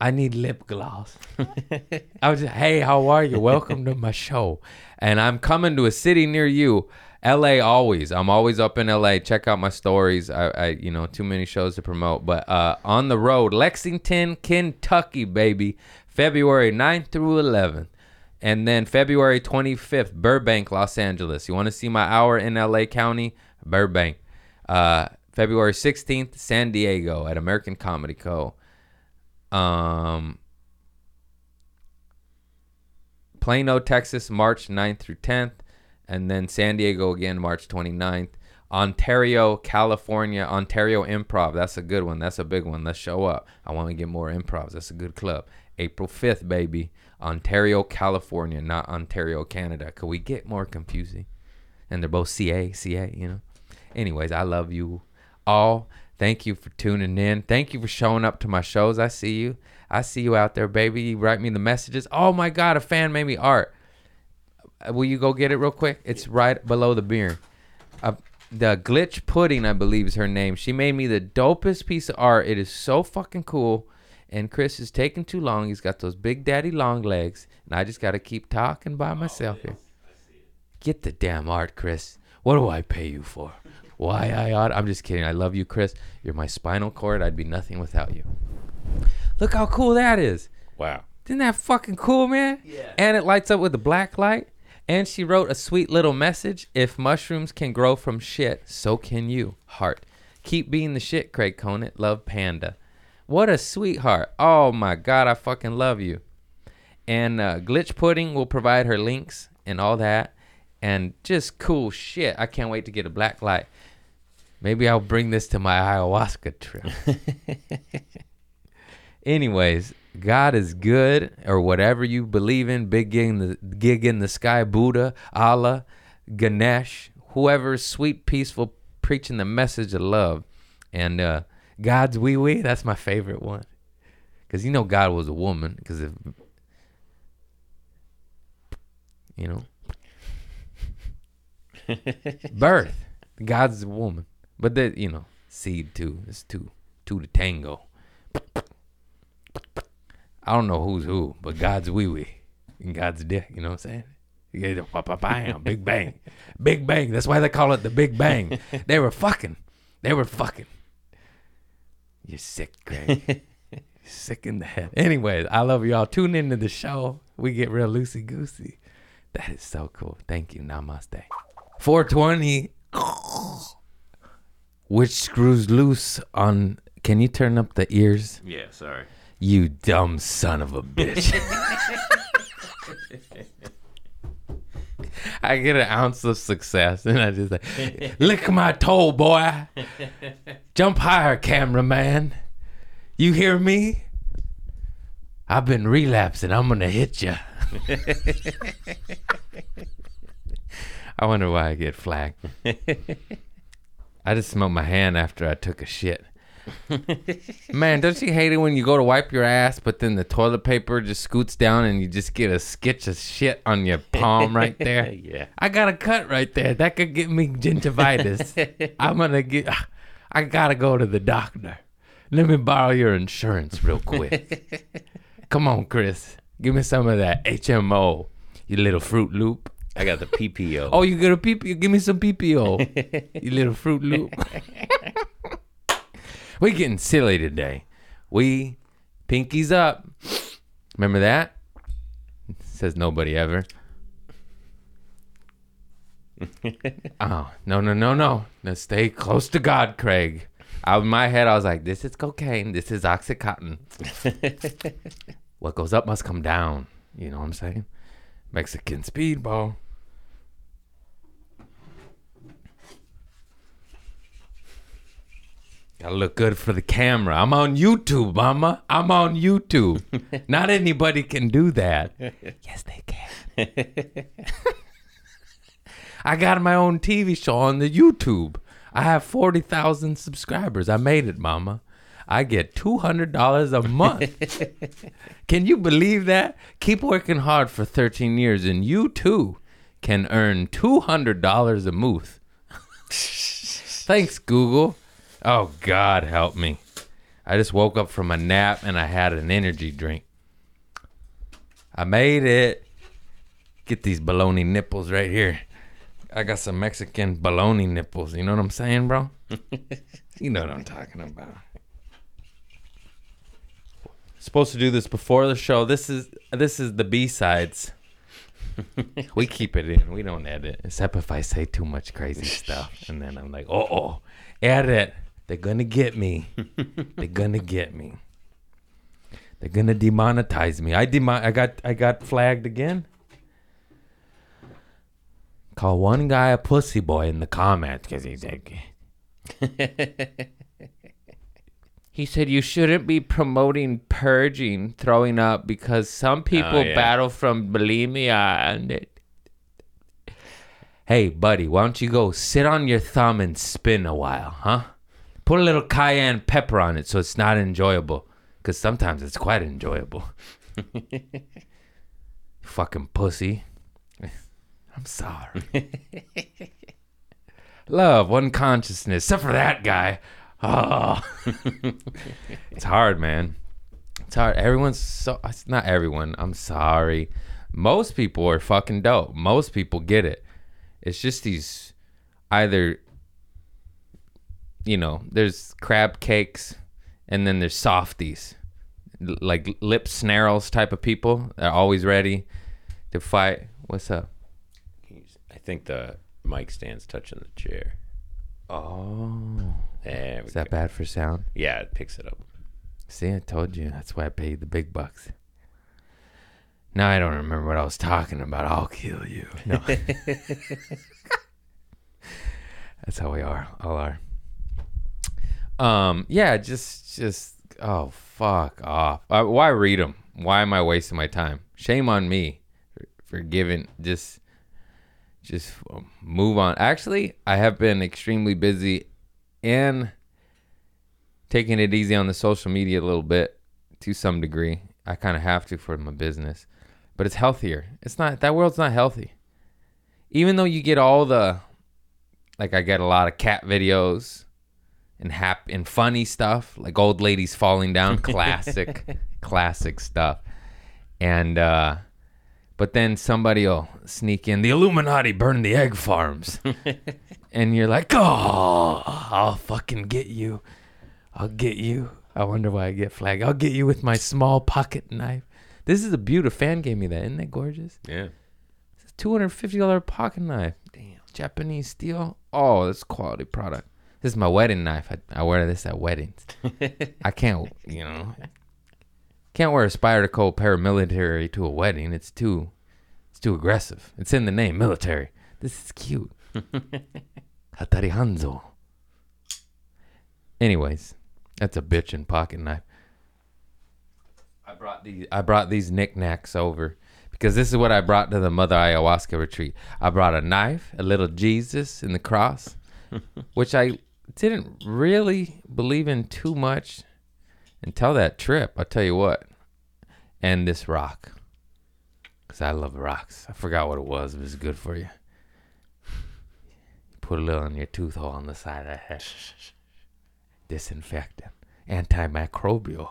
I need lip gloss. I was just, hey, how are you? Welcome to my show. And I'm coming to a city near you. LA always. I'm always up in LA. Check out my stories. I you know, too many shows to promote. But on the road, Lexington, Kentucky, baby. February 9th through 11th. And then February 25th, Burbank, Los Angeles. You want to see my hour in LA County? Burbank. February 16th, San Diego at American Comedy Co. Plano, Texas, March 9th through 10th. And then San Diego again, March 29th. Ontario, California, Ontario Improv. That's a good one. That's a big one. Let's show up. I want to get more improvs. That's a good club. April 5th, baby. Ontario, California, not Ontario, Canada. Could we get more confusing? And they're both CA, you know? Anyways, I love you all. Thank you for tuning in. Thank you for showing up to my shows. I see you. I see you out there, baby. You write me the messages. Oh, my God, a fan made me art. Will you go get it real quick? It's right below the beer. The Glitch Pudding, I believe, is her name. She made me the dopest piece of art. It is so fucking cool. And Chris is taking too long. He's got those big daddy long legs. And I just got to keep talking by myself here. Get the damn art, Chris. What do I pay you for? Why I ought? I'm just kidding. I love you, Chris. You're my spinal cord. I'd be nothing without you. Look how cool that is. Wow. Isn't that fucking cool, man? Yeah. And it lights up with the black light. And she wrote a sweet little message. If mushrooms can grow from shit, so can you. Heart. Keep being the shit, Craig Conant. Love, Panda. What a sweetheart. Oh, my God. I fucking love you. And Glitch Pudding will provide her links and all that. And just cool shit. I can't wait to get a black light. Maybe I'll bring this to my ayahuasca trip. Anyways, God is good, or whatever you believe in. Big gig in the sky, Buddha, Allah, Ganesh, whoever is sweet, peaceful, preaching the message of love. And God's wee-wee, that's my favorite one. Because you know God was a woman. Because if, you know, birth, God's a woman. But that, you know, seed too. It's two to tango. I don't know who's who, but God's wee-wee and God's dick, you know what I'm saying? You get the bam, big bang. Big bang. That's why they call it the big bang. They were fucking. You're sick, Greg. You're sick in the head. Anyways, I love y'all. Tune into the show. We get real loosey-goosey. That is so cool. Thank you. Namaste. 420. Which screws loose on... Can you turn up the ears? Yeah, sorry. You dumb son of a bitch. I get an ounce of success and I just like, lick my toe, boy. Jump higher, cameraman. You hear me? I've been relapsing. I'm going to hit you. I wonder why I get flagged. I just smelled my hand after I took a shit. Man, don't you hate it when you go to wipe your ass, but then the toilet paper just scoots down and you just get a sketch of shit on your palm right there? Yeah. I got a cut right there. That could get me gingivitis. I gotta go to the doctor. Let me borrow your insurance real quick. Come on, Chris. Give me some of that HMO, you little Fruit Loop. I got the PPO. Oh, you got a PPO? Give me some PPO, you little Fruit Loop. We getting silly today. We pinkies up. Remember that? Says nobody ever. Oh, no. Now stay close to God, Craig. Out of my head, I was like, this is cocaine. This is Oxycontin. What goes up must come down. You know what I'm saying? Mexican speedball. I look good for the camera. I'm on YouTube, mama. I'm on YouTube. Not anybody can do that. Yes, they can. I got my own TV show on the YouTube. I have 40,000 subscribers. I made it, mama. I get $200 a month. Can you believe that? Keep working hard for 13 years, and you, too, can earn $200 a month. Thanks, Google. Oh, God, help me. I just woke up from a nap and I had an energy drink. I made it. Get these bologna nipples right here. I got some Mexican bologna nipples. You know what I'm saying, bro? You know what I'm talking about. Supposed to do this before the show. This is the B-sides. We keep it in. We don't edit. Except if I say too much crazy stuff. And then I'm like, uh-oh. Edit. They're going to get me. They're going to get me. They're going to demonetize me. I got flagged again. Call one guy a pussy boy in the comments because he said... He said you shouldn't be promoting purging, throwing up, because some people battle from bulimia. And hey, buddy, why don't you go sit on your thumb and spin a while, huh? Put a little cayenne pepper on it so it's not enjoyable, because sometimes it's quite enjoyable. Fucking pussy. I'm sorry. Love, one consciousness, except for that guy. Oh. It's hard, man. It's hard. It's not everyone. I'm sorry. Most people are fucking dope. Most people get it. It's just these either, you know, there's crab cakes and then there's softies, like lip snarls type of people. They're always ready to fight. What's up? I think the mic stand's touching the chair. Oh. Is that bad for sound? Yeah, it picks it up. See, I told you. That's why I paid the big bucks. Now I don't remember what I was talking about. I'll kill you. No. That's how we are. All are. Yeah, just, oh, fuck off. Why read them? Why am I wasting my time? Shame on me for giving, just move on. Actually, I have been extremely busy and taking it easy on the social media a little bit to some degree. I kind of have to for my business, but it's healthier. It's not, that world's not healthy. Even though you get all the, like I get a lot of cat videos and funny stuff, like old ladies falling down, classic stuff. And, but then somebody will sneak in, the Illuminati burned the egg farms. And you're like, oh, I'll fucking get you. I'll get you. I wonder why I get flagged. I'll get you with my small pocket knife. This is a beaut. A fan gave me that. Isn't that gorgeous? Yeah. It's a $250 pocket knife. Damn. Japanese steel. Oh, that's quality product. This is my wedding knife. I wear this at weddings. I can't, you know. Can't wear a Spyderco paramilitary to a wedding. It's too aggressive. It's in the name, military. This is cute. Hattori Hanzo. Anyways, that's a bitchin' pocket knife. I brought these knickknacks over because this is what I brought to the Mother Ayahuasca retreat. I brought a knife, a little Jesus and the cross, which I didn't really believe in too much. Until that trip, I'll tell you what. And this rock. Because I love rocks. I forgot what it was. It was good for you. Put a little in your tooth hole on the side of the head. Disinfectant. Antimicrobial.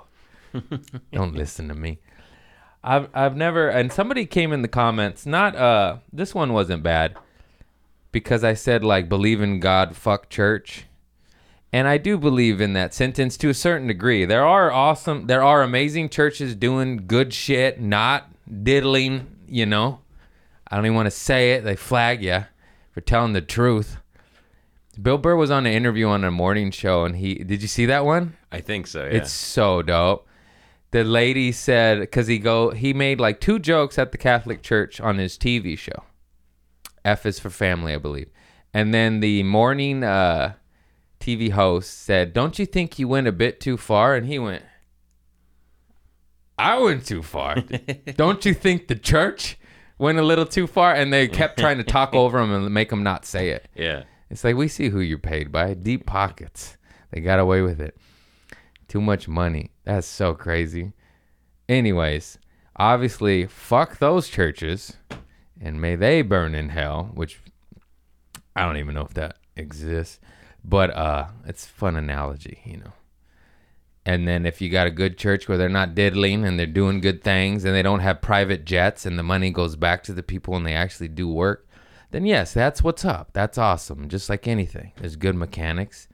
Don't listen to me. I've never... And somebody came in the comments. Not... this one wasn't bad. Because I said, like, believe in God, fuck church. And I do believe in that sentence to a certain degree. There are amazing churches doing good shit, not diddling, you know. I don't even want to say it. They flag you for telling the truth. Bill Burr was on an interview on a morning show, and did you see that one? I think so, yeah. It's so dope. The lady said, because he made like two jokes at the Catholic Church on his TV show. F is for Family, I believe. And then the morning... TV host said, don't you think you went a bit too far? And he went, I went too far. Don't you think the church went a little too far? And they kept trying to talk over him and make him not say it. Yeah. It's like, we see who you're paid by. Deep pockets. They got away with it. Too much money. That's so crazy. Anyways, obviously, fuck those churches. And may they burn in hell, which I don't even know if that exists. But it's a fun analogy, you know. And then if you got a good church where they're not diddling and they're doing good things and they don't have private jets and the money goes back to the people and they actually do work, then yes, that's what's up. That's awesome. Just like anything. There's good mechanics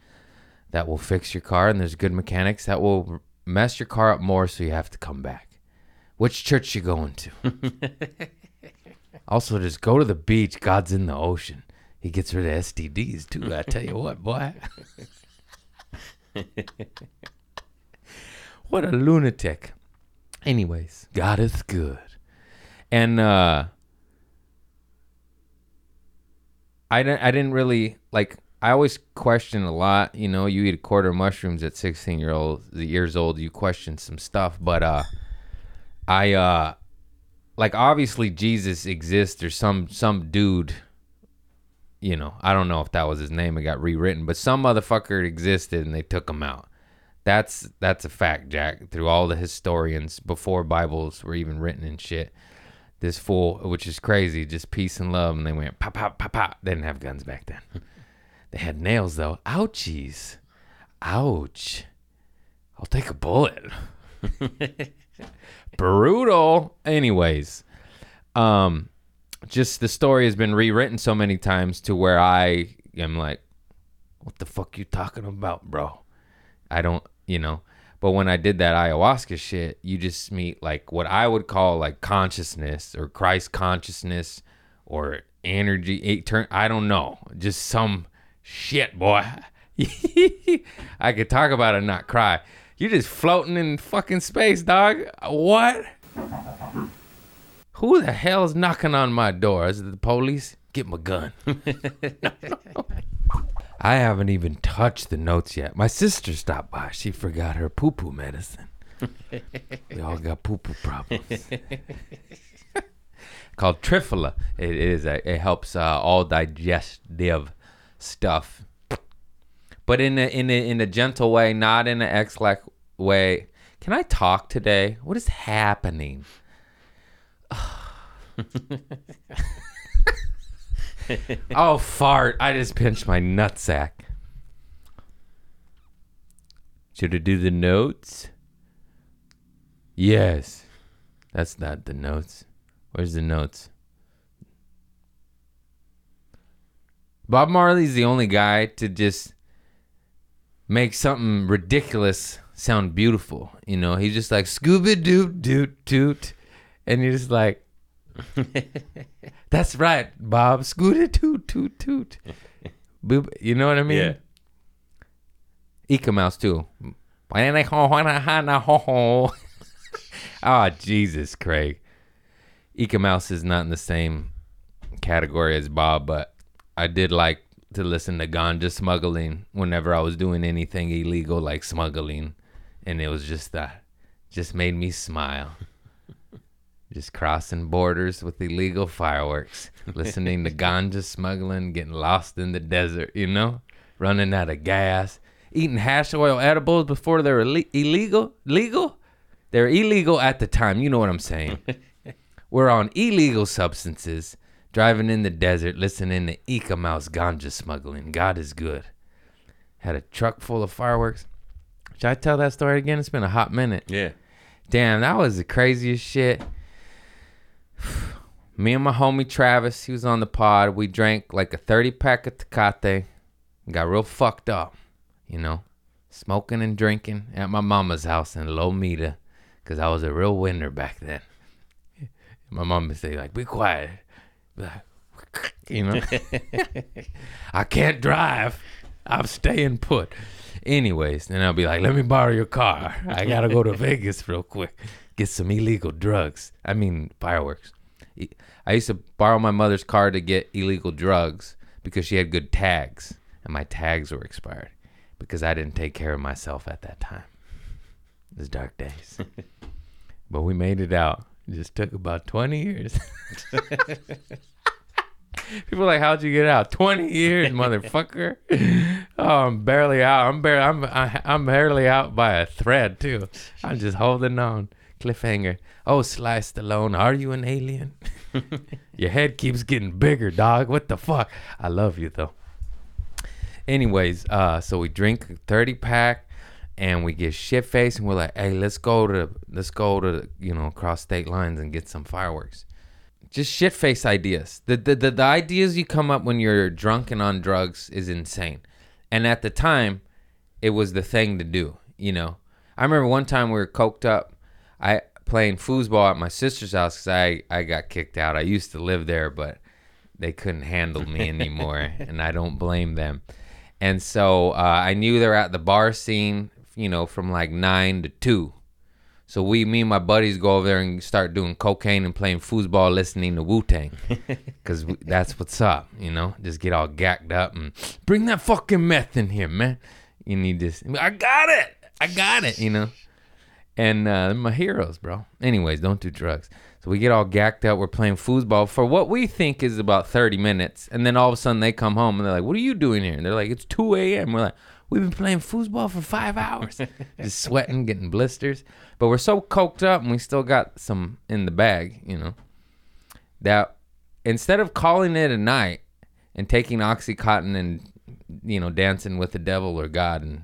that will fix your car, and there's good mechanics that will mess your car up more so you have to come back. Which church you going to? Also, just go to the beach. God's in the ocean. He gets rid of STDs too. I tell you what, boy. What a lunatic. Anyways, God is good. And I didn't really, like, I always question a lot. You know, you eat a quarter of mushrooms at 16 years old, you question some stuff. But I obviously Jesus exists, or some dude, you know, I don't know if that was his name, it got rewritten, but some motherfucker existed and they took him out. That's a fact, Jack. Through all the historians, before Bibles were even written and shit, this fool, which is crazy, just peace and love, and they went pop, pop, pop, pop. They didn't have guns back then. They had nails, though. Ouchies. Ouch. I'll take a bullet. Brutal. Anyways, just the story has been rewritten so many times to where I am like, what the fuck you talking about, bro? I don't, you know. But when I did that ayahuasca shit, you just meet, like, what I would call, like, consciousness or Christ consciousness or energy. I don't know. Just some shit, boy. I could talk about it and not cry. You're just floating in fucking space, dog. What? Who the hell's knocking on my door? Is it the police? Get my gun. No. I haven't even touched the notes yet. My sister stopped by. She forgot her poo-poo medicine. We all got poo-poo problems. Called Trifala. It helps all digestive stuff, but in a gentle way, not in an ex-like way. Can I talk today? What is happening? Oh, fart. I just pinched my nutsack. Should I do the notes? Yes. That's not the notes. Where's the notes? Bob Marley's the only guy to just make something ridiculous sound beautiful. You know, he's just like, Scooby-Doo-Doot-Toot. And you're just like, that's right, Bob. Scooby-Doo-Toot-Toot. You know what I mean? Yeah. Eek-A-Mouse, too. Oh, Jesus, Craig. Eek-A-Mouse is not in the same category as Bob, but I did like to listen to ganja smuggling whenever I was doing anything illegal, like smuggling. And it was just that. Just made me smile. Just crossing borders with illegal fireworks. Listening to ganja smuggling, getting lost in the desert, you know? Running out of gas. Eating hash oil edibles before they were illegal. Legal? They were illegal at the time. You know what I'm saying. We're on illegal substances, driving in the desert, listening to Eek-A-Mouse ganja smuggling. God is good. Had a truck full of fireworks. Should I tell that story again? It's been a hot minute. Yeah. Damn, that was the craziest shit. Me and my homie Travis, he was on the pod. We drank like a 30-pack of Tecate and got real fucked up, you know, smoking and drinking at my mama's house in Lomita because I was a real winner back then. My mom would say, like, be quiet. You know? I can't drive. I'm staying put. Anyways, and I'll be like, let me borrow your car. I got to go to Vegas real quick. Get some illegal drugs. I mean, fireworks. I used to borrow my mother's car to get illegal drugs because she had good tags. And my tags were expired because I didn't take care of myself at that time. It was dark days. But we made it out. Just took about 20 years. People are like, how'd you get out? 20 years, motherfucker. Oh, I'm barely out. I'm barely out by a thread, too. I'm just holding on. Cliffhanger. Oh, Sly Stallone, are you an alien? Your head keeps getting bigger, dog. What the fuck? I love you, though. Anyways, so we drink a 30-pack. and we get shit faced, and we're like, hey, let's go to you know, across state lines and get some fireworks. Just shit faced ideas. The ideas you come up when you're drunk and on drugs is insane, and at the time, it was the thing to do. You know, I remember one time we were coked up. I playing foosball at my sister's house because I got kicked out. I used to live there, but they couldn't handle me anymore, and I don't blame them. And so I knew they were at the bar scene, you know, from like 9 to 2. So me and my buddies go over there and start doing cocaine and playing foosball, listening to Wu-Tang, because that's what's up, you know. Just get all gacked up and bring that fucking meth in here, man. You need this. I got it, you know. And they're my heroes, bro. Anyways, don't do drugs. So we get all gacked up. We're playing foosball for what we think is about 30 minutes. And then all of a sudden they come home and they're like, what are you doing here? And they're like, it's 2 a.m. We're like, we've been playing foosball for 5 hours. Just sweating, getting blisters. But we're so coked up and we still got some in the bag, you know, that instead of calling it a night and taking Oxycontin and, you know, dancing with the devil or God and,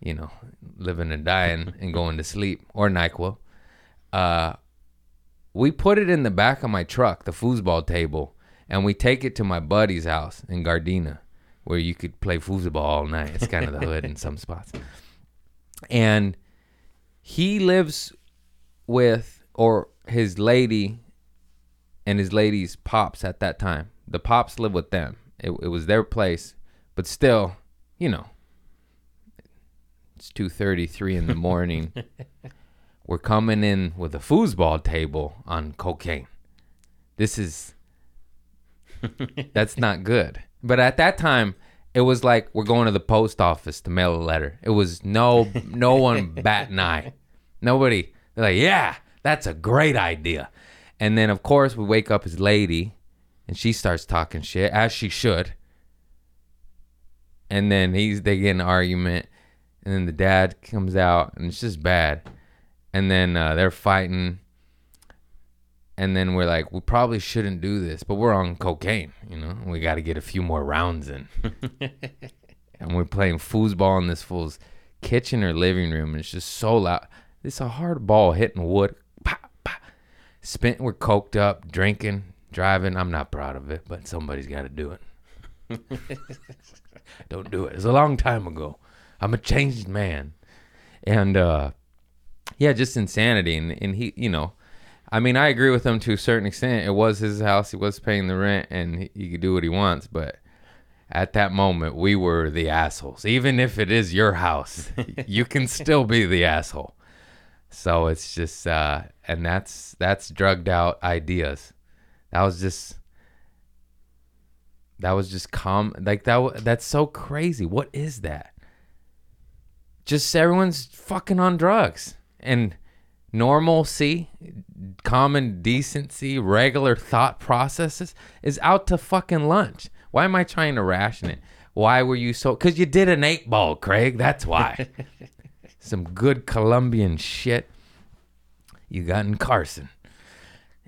you know, living and dying and going to sleep or NyQuil, we put it in the back of my truck, the foosball table, and we take it to my buddy's house in Gardena, where you could play foosball all night. It's kind of the hood in some spots. And he lives with, or his lady and his lady's pops at that time. The pops live with them. It was their place, but still, you know, it's 2:33 in the morning. We're coming in with a foosball table on cocaine. That's not good. But at that time, it was like we're going to the post office to mail a letter. It was no one bat an eye. Nobody. They're like, yeah, that's a great idea. And then, of course, we wake up his lady, and she starts talking shit, as she should. And then they get in an argument, and then the dad comes out, and it's just bad. And then they're fighting. And then we're like, we probably shouldn't do this, but we're on cocaine, you know? We got to get a few more rounds in. And we're playing foosball in this fool's kitchen or living room, and it's just so loud. It's a hard ball hitting wood. Pop, pop. We're coked up, drinking, driving. I'm not proud of it, but somebody's got to do it. Don't do it. It's a long time ago. I'm a changed man. And, yeah, just insanity. And he, you know, I mean, I agree with him to a certain extent. It was his house. He was paying the rent, and he could do what he wants. But at that moment, we were the assholes. Even if it is your house, you can still be the asshole. So it's just, and that's drugged out ideas. That was just calm. Like that's so crazy. What is that? Just everyone's fucking on drugs. And normalcy, common decency, regular thought processes is out to fucking lunch. Why am I trying to ration it? Why were you so... Because you did an 8-ball, Craig. That's why. Some good Colombian shit you got in Carson.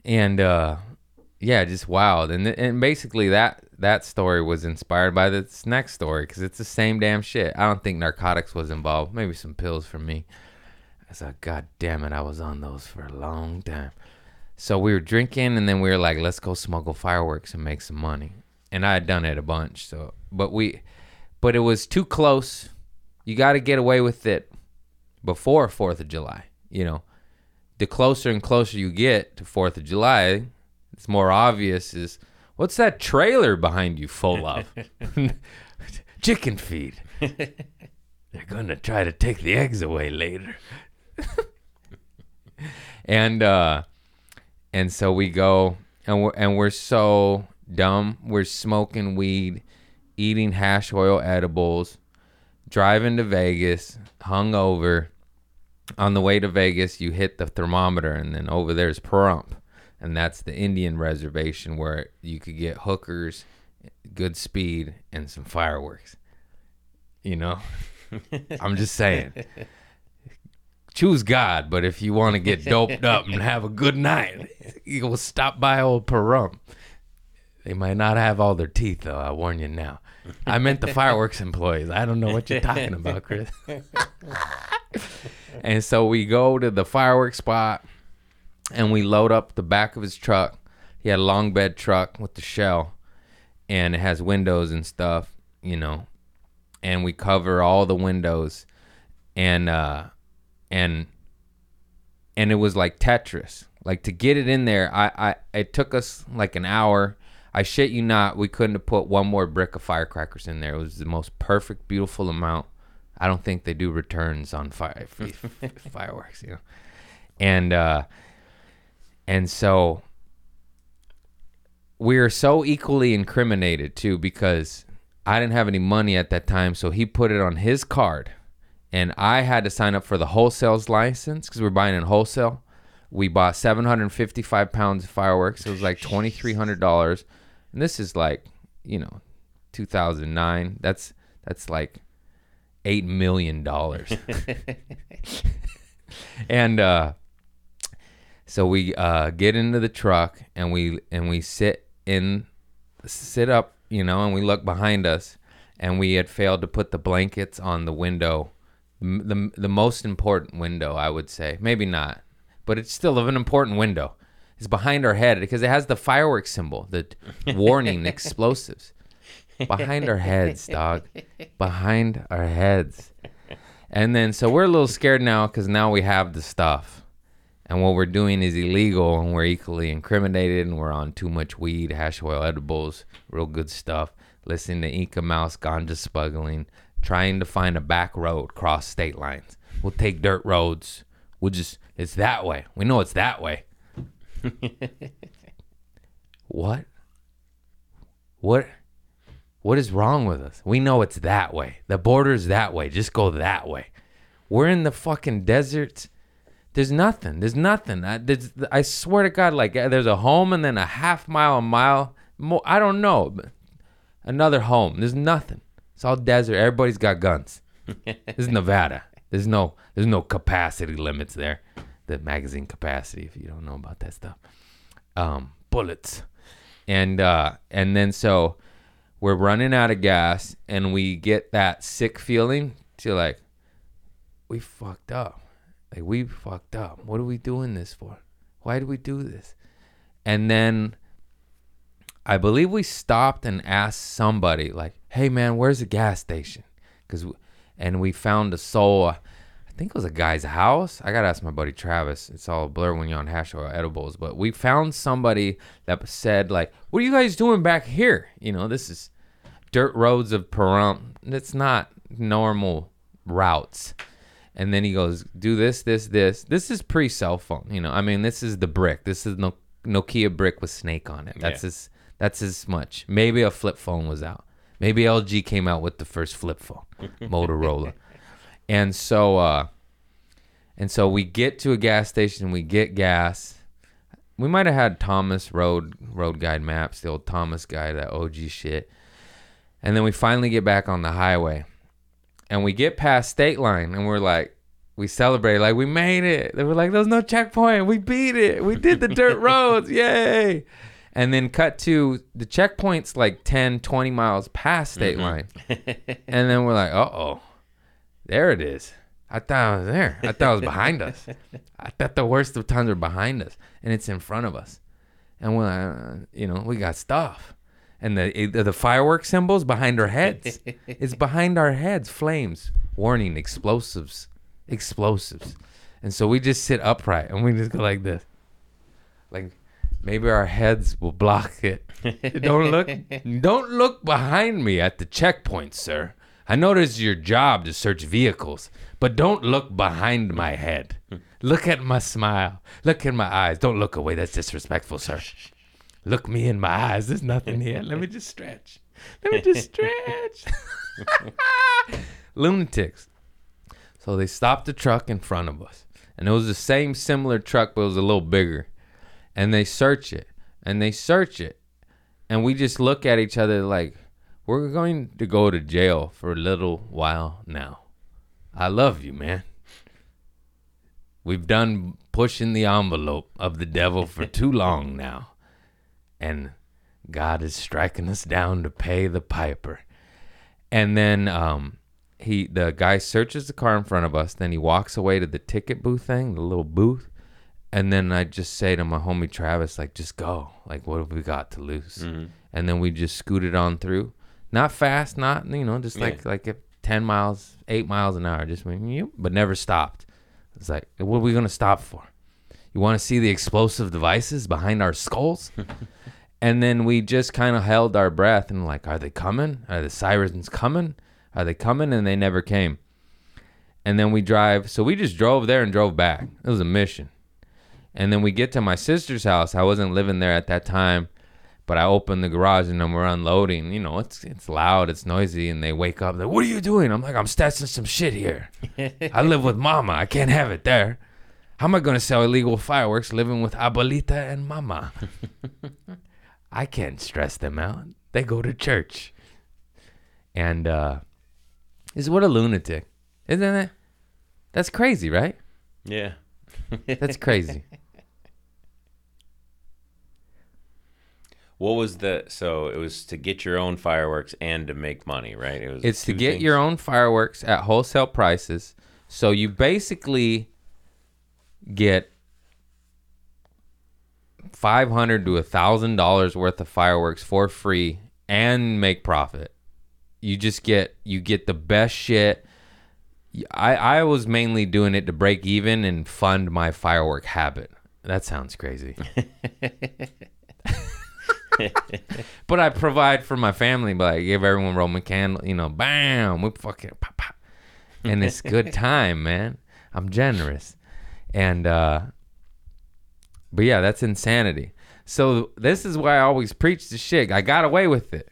And, yeah, just wild. And basically that story was inspired by this next story because it's the same damn shit. I don't think narcotics was involved. Maybe some pills for me. I was like, God damn it, I was on those for a long time. So we were drinking, and then we were like, let's go smuggle fireworks and make some money. And I had done it a bunch, so but it was too close. You got to get away with it before 4th of July, you know. The closer and closer you get to 4th of July, it's more obvious is, what's that trailer behind you full of? Chicken feed. They're going to try to take the eggs away later. And so we go, and we're so dumb. We're smoking weed, eating hash oil edibles, driving to Vegas, hungover. On the way to Vegas, you hit the thermometer, and then over there's Pahrump, and that's the Indian reservation where you could get hookers, good speed, and some fireworks. You know? I'm just saying. Choose God, but if you want to get doped up and have a good night, you will stop by old Pahrump. They might not have all their teeth, though. I warn you now. I meant the fireworks employees. I don't know what you're talking about, Chris. And so we go to the fireworks spot, and we load up the back of his truck. He had a long bed truck with the shell, and it has windows and stuff, you know. And we cover all the windows, and it was like Tetris. Like, to get it in there, it took us like an hour. I shit you not, we couldn't have put one more brick of firecrackers in there. It was the most perfect, beautiful amount. I don't think they do returns on fireworks, you know. And so we are so equally incriminated, too, because I didn't have any money at that time, so he put it on his card. And I had to sign up for the wholesale's license because we're buying in wholesale. We bought 755 pounds of fireworks. It was like $2,300. And this is like, you know, 2009. That's like $8 million. And so we get into the truck and we sit up, you know, and we look behind us. And we had failed to put the blankets on the window, the most important window, I would say. Maybe not. But it's still an important window. It's behind our head because it has the fireworks symbol, the warning explosives. Behind our heads, dog. Behind our heads. And then, so we're a little scared now because now we have the stuff. And what we're doing is illegal and we're equally incriminated and we're on too much weed, hash oil, edibles, real good stuff. Listening to Eek-A-Mouse, ganja smuggling, trying to find a back road, cross state lines. We'll take dirt roads. We'll just, it's that way. We know it's that way. What is wrong with us? We know it's that way. The border's that way. Just go that way. We're in the fucking desert. There's nothing. I swear to God, like, there's a home and then a half mile, a mile. More, I don't know. But another home. There's nothing. It's all desert. Everybody's got guns. This is Nevada. There's no capacity limits there. The magazine capacity, if you don't know about that stuff. Bullets. And then so we're running out of gas and we get that sick feeling to like, we fucked up. Like, we fucked up. What are we doing this for? Why did we do this? And then I believe we stopped and asked somebody like, hey man, where's the gas station? And we found a soul, I think it was a guy's house. I got to ask my buddy Travis. It's all a blur when you're on hash oil edibles. But we found somebody that said, like, what are you guys doing back here? You know, this is dirt roads of Pahrump. It's not normal routes. And then he goes, do this, this, this. This is pre-cell phone. You know, I mean, this is the brick. This is Nokia brick with snake on it. That's as much. Maybe a flip phone was out. Maybe LG came out with the first flip phone, Motorola. And so we get to a gas station, we get gas. We might have had Thomas road guide maps, the old Thomas guy, that OG shit. And then we finally get back on the highway. And we get past state line and we're like, we celebrate, like we made it. They were like, there's no checkpoint, we beat it. We did the dirt roads, yay. And then cut to the checkpoint's like 10, 20 miles past state line. And then we're like, uh-oh, there it is. I thought it was there. I thought it was behind us. I thought the worst of times were behind us. And it's in front of us. And we're like, you know, we got stuff. And the firework symbols behind our heads. It's behind our heads. Flames. Warning. Explosives. Explosives. And so we just sit upright. And we just go like this. Like, maybe our heads will block it. Don't look behind me at the checkpoint, sir. I know it's your job to search vehicles, but don't look behind my head. Look at my smile. Look in my eyes. Don't look away. That's disrespectful, sir. Look me in my eyes. There's nothing here. Let me just stretch. Lunatics. So they stopped the truck in front of us. And it was the same similar truck, but it was a little bigger. And they search it, and they search it. And we just look at each other like, we're going to go to jail for a little while now. I love you, man. We've done pushing the envelope of the devil for too long now. And God is striking us down to pay the piper. And then the guy searches the car in front of us. Then he walks away to the ticket booth thing, the little booth. And then I just say to my homie Travis, like, just go. Like, what have we got to lose? Mm-hmm. And then we just scooted on through. Not fast, not, you know, just like 10 miles, 8 miles an hour. Just went, but never stopped. It's like, what are we going to stop for? You want to see the explosive devices behind our skulls? And then we just kind of held our breath and like, are they coming? Are the sirens coming? Are they coming? And they never came. And then we drive. So we just drove there and drove back. It was a mission. And then we get to my sister's house. I wasn't living there at that time, but I opened the garage and then we're unloading. You know, it's loud, it's noisy, and they wake up. They're like, what are you doing? I'm like, I'm stashing some shit here. I live with mama. I can't have it there. How am I going to sell illegal fireworks living with abuelita and mama? I can't stress them out. They go to church. And is what a lunatic. Isn't it? That's crazy, right? Yeah. That's crazy. What was the... So it was to get your own fireworks and to make money, right? It's to get your own fireworks at wholesale prices. So you basically get $500 to $1,000 worth of fireworks for free and make profit. You just get... You get the best shit. I was mainly doing it to break even and fund my firework habit. That sounds crazy. But I provide for my family, but I give everyone Roman candle, you know, bam, we fucking pop, pop. And it's good time, man. I'm generous. And, but yeah, that's insanity. So this is why I always preach the shit. I got away with it.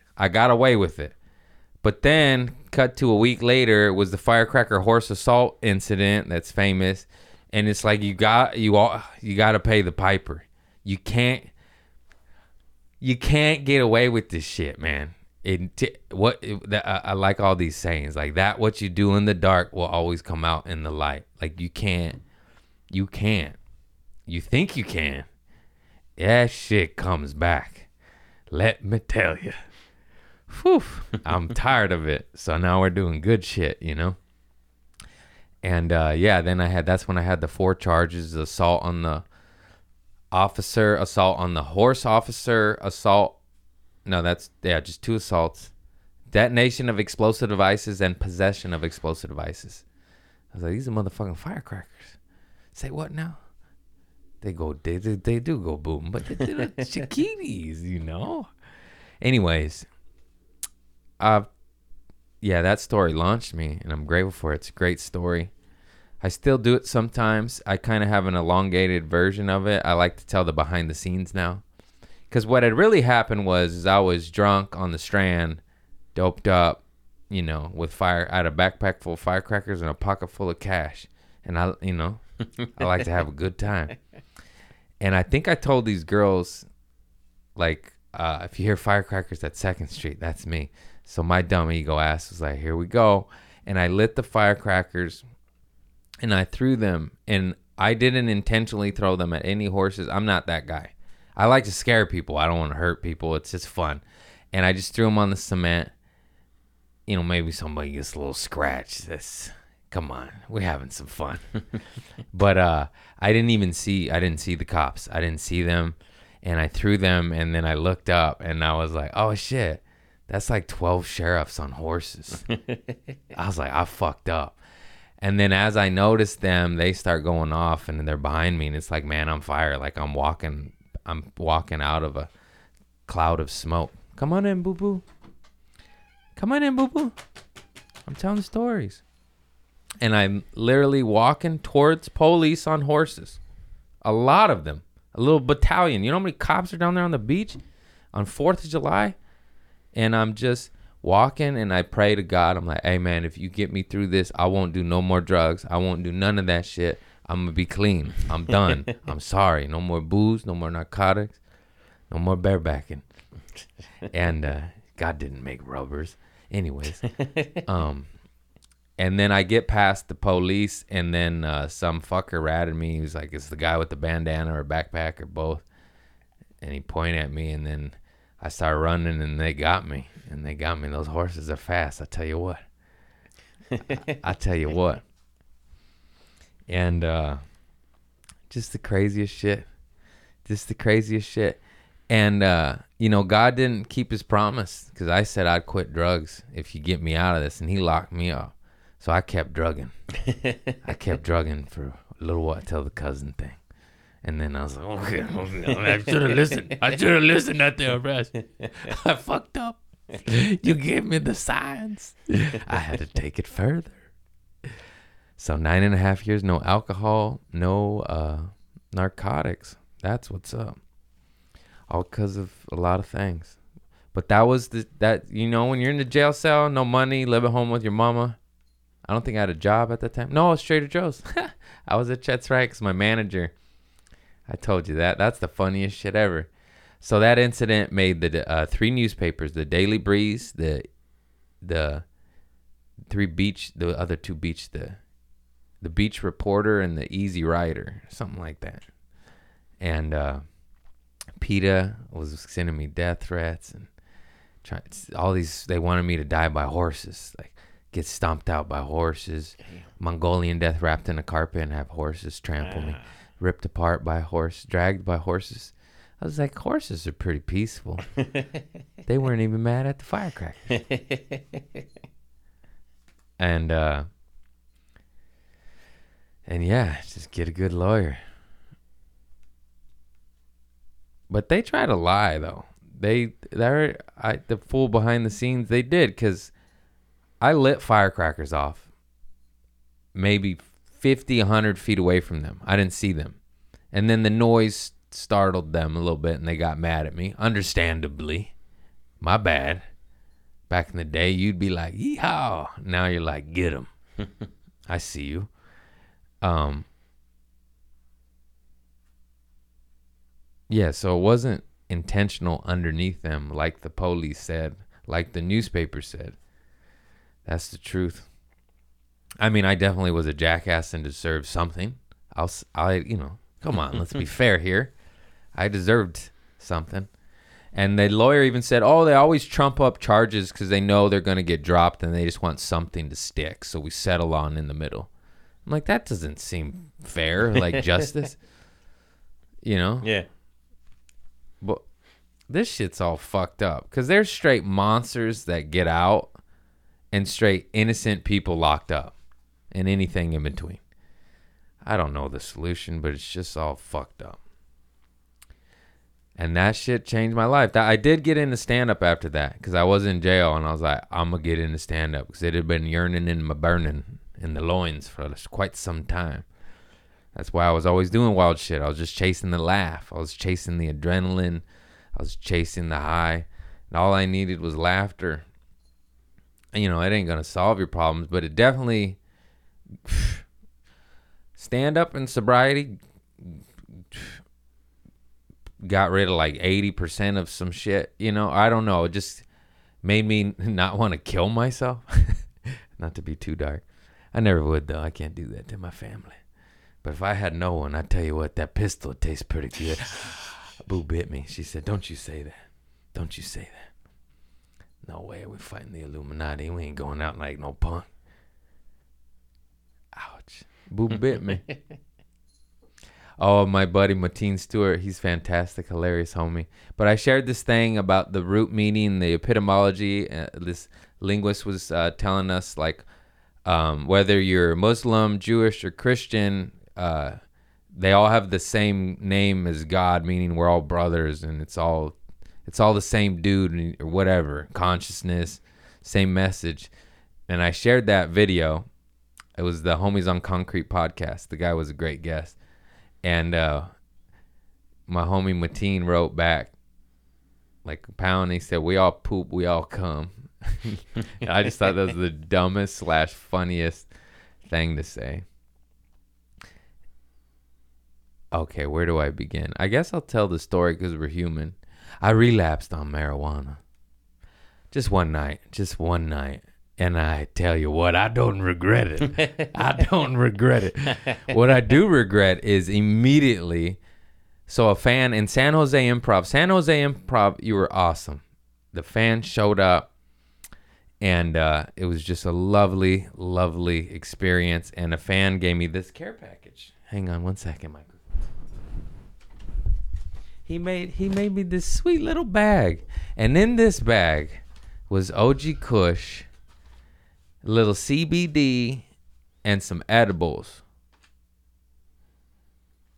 But then cut to a week later was the firecracker horse assault incident that's famous. And it's like, you got to pay the piper. You can't get away with this shit, man. I like all these sayings like that. What you do in the dark will always come out in the light. Like you can't. You think you can. That shit comes back. Let me tell you. Whew, I'm tired of it. So now we're doing good shit, you know? And then that's when I had the 4 charges: assault on the officer, assault on the horse officer, just 2 assaults, detonation of explosive devices, and possession of explosive devices. I was like, these are motherfucking firecrackers. Say what now? They do go boom, but they do the chiquitis, you know? Anyways. That story launched me, and I'm grateful for it. It's a great story. I still do it sometimes. I kind of have an elongated version of it. I like to tell the behind the scenes now. Because what had really happened was I was drunk on the Strand, doped up, you know, with fire. I had a backpack full of firecrackers and a pocket full of cash. And I, you know, I like to have a good time. And I think I told these girls, like, if you hear firecrackers at 2nd Street, that's me. So my dumb ego ass was like, here we go. And I lit the firecrackers and I threw them. And I didn't intentionally throw them at any horses. I'm not that guy. I like to scare people. I don't want to hurt people. It's just fun. And I just threw them on the cement. You know, maybe somebody gets a little scratch. Come on. We're having some fun. But I didn't see the cops. I didn't see them. And I threw them. And then I looked up and I was like, oh, shit. That's like 12 sheriffs on horses. I was like, I fucked up. And then as I noticed them, they start going off and they're behind me. And it's like, man, I'm fired. Like I'm walking out of a cloud of smoke. Come on in, boo-boo. Come on in, boo-boo. I'm telling stories. And I'm literally walking towards police on horses. A lot of them. A little battalion. You know how many cops are down there on the beach on 4th of July? And I'm just walking and I pray to God. I'm like, hey, man, if you get me through this, I won't do no more drugs. I won't do none of that shit. I'm going to be clean. I'm done. I'm sorry. No more booze. No more narcotics. No more barebacking. And God didn't make rubbers. Anyways. And then I get past the police and then some fucker ratted me. He was like, it's the guy with the bandana or backpack or both. And he pointed at me and then I started running, and they got me. And they got me. Those horses are fast, I tell you what. I tell you what. And just the craziest shit. Just the craziest shit. And, you know, God didn't keep his promise, because I said I'd quit drugs if you get me out of this. And he locked me up. So I kept drugging. I kept drugging for a little while until the cousin thing. And then I was like, okay, I should have listened. I should have listened at the arrest. I fucked up. You gave me the signs. I had to take it further. So 9.5 years, no alcohol, no narcotics. That's what's up. All because of a lot of things. But that was that, you know, when you're in the jail cell, no money, live at home with your mama. I don't think I had a job at that time. No, it was Trader Joe's. I was at Chet's right, because my manager, I told you that. That's the funniest shit ever. So that incident made the three newspapers, the Daily Breeze, the three beach, the other two beach, the Beach Reporter and the Easy Rider, something like that. And PETA was sending me death threats and all these. They wanted me to die by horses, like get stomped out by horses, Mongolian death wrapped in a carpet and have horses trample me. Ripped apart by a horse, dragged by horses. I was like, horses are pretty peaceful. They weren't even mad at the firecrackers. And yeah, just get a good lawyer. But they try to lie, though. The fool behind the scenes, they did, because I lit firecrackers off maybe 50, 100 feet away from them. I didn't see them. And then the noise startled them a little bit, and they got mad at me, understandably. My bad. Back in the day, you'd be like, yeehaw. Now you're like, get them. I see you. Yeah, so it wasn't intentional underneath them, like the police said, like the newspaper said. That's the truth. I mean, I definitely was a jackass and deserved something. I you know, come on, let's be fair here. I deserved something. And the lawyer even said, oh, they always trump up charges because they know they're going to get dropped and they just want something to stick. So we settle on in the middle. I'm like, that doesn't seem fair, like justice. You know? Yeah. But this shit's all fucked up because there's straight monsters that get out and straight innocent people locked up and anything in between. I don't know the solution, but it's just all fucked up. And that shit changed my life. I did get into stand-up after that because I was in jail, and I was like, I'm going to get into stand-up because it had been yearning in my burning in the loins for quite some time. That's why I was always doing wild shit. I was just chasing the laugh. I was chasing the adrenaline. I was chasing the high. And all I needed was laughter. And, you know, it ain't going to solve your problems, but it definitely... Stand-up and sobriety got rid of like 80% of some shit. You know, I don't know. It just made me not want to kill myself. Not to be too dark. I never would, though. I can't do that to my family. But if I had no one, I tell you what, that pistol tastes pretty good. Boo bit me. She said, don't you say that. Don't you say that. No way. We're fighting the Illuminati. We ain't going out like no punk. Ouch. Boo bit me. Oh, my buddy Mateen Stewart, he's fantastic, hilarious homie. But I shared this thing about the root meaning, the epistemology. This linguist was telling us, like, whether you're Muslim, Jewish, or Christian, they all have the same name as God, meaning we're all brothers, and it's all the same dude or whatever, consciousness, same message. And I shared that video. It was the Homies on Concrete podcast. The guy was a great guest. And my homie Mateen wrote back, like a pound. He said, we all poop, we all come. I just thought that was the dumbest/funniest thing to say. Okay, where do I begin? I guess I'll tell the story because we're human. I relapsed on marijuana. Just one night. And I tell you what, I don't regret it. I don't regret it. What I do regret is immediately So a fan in San Jose Improv. San Jose Improv, you were awesome. The fan showed up, and it was just a lovely, lovely experience. And a fan gave me this care package. Hang on one second, Michael. He made me this sweet little bag. And in this bag was OG Kush, a little CBD, and some edibles.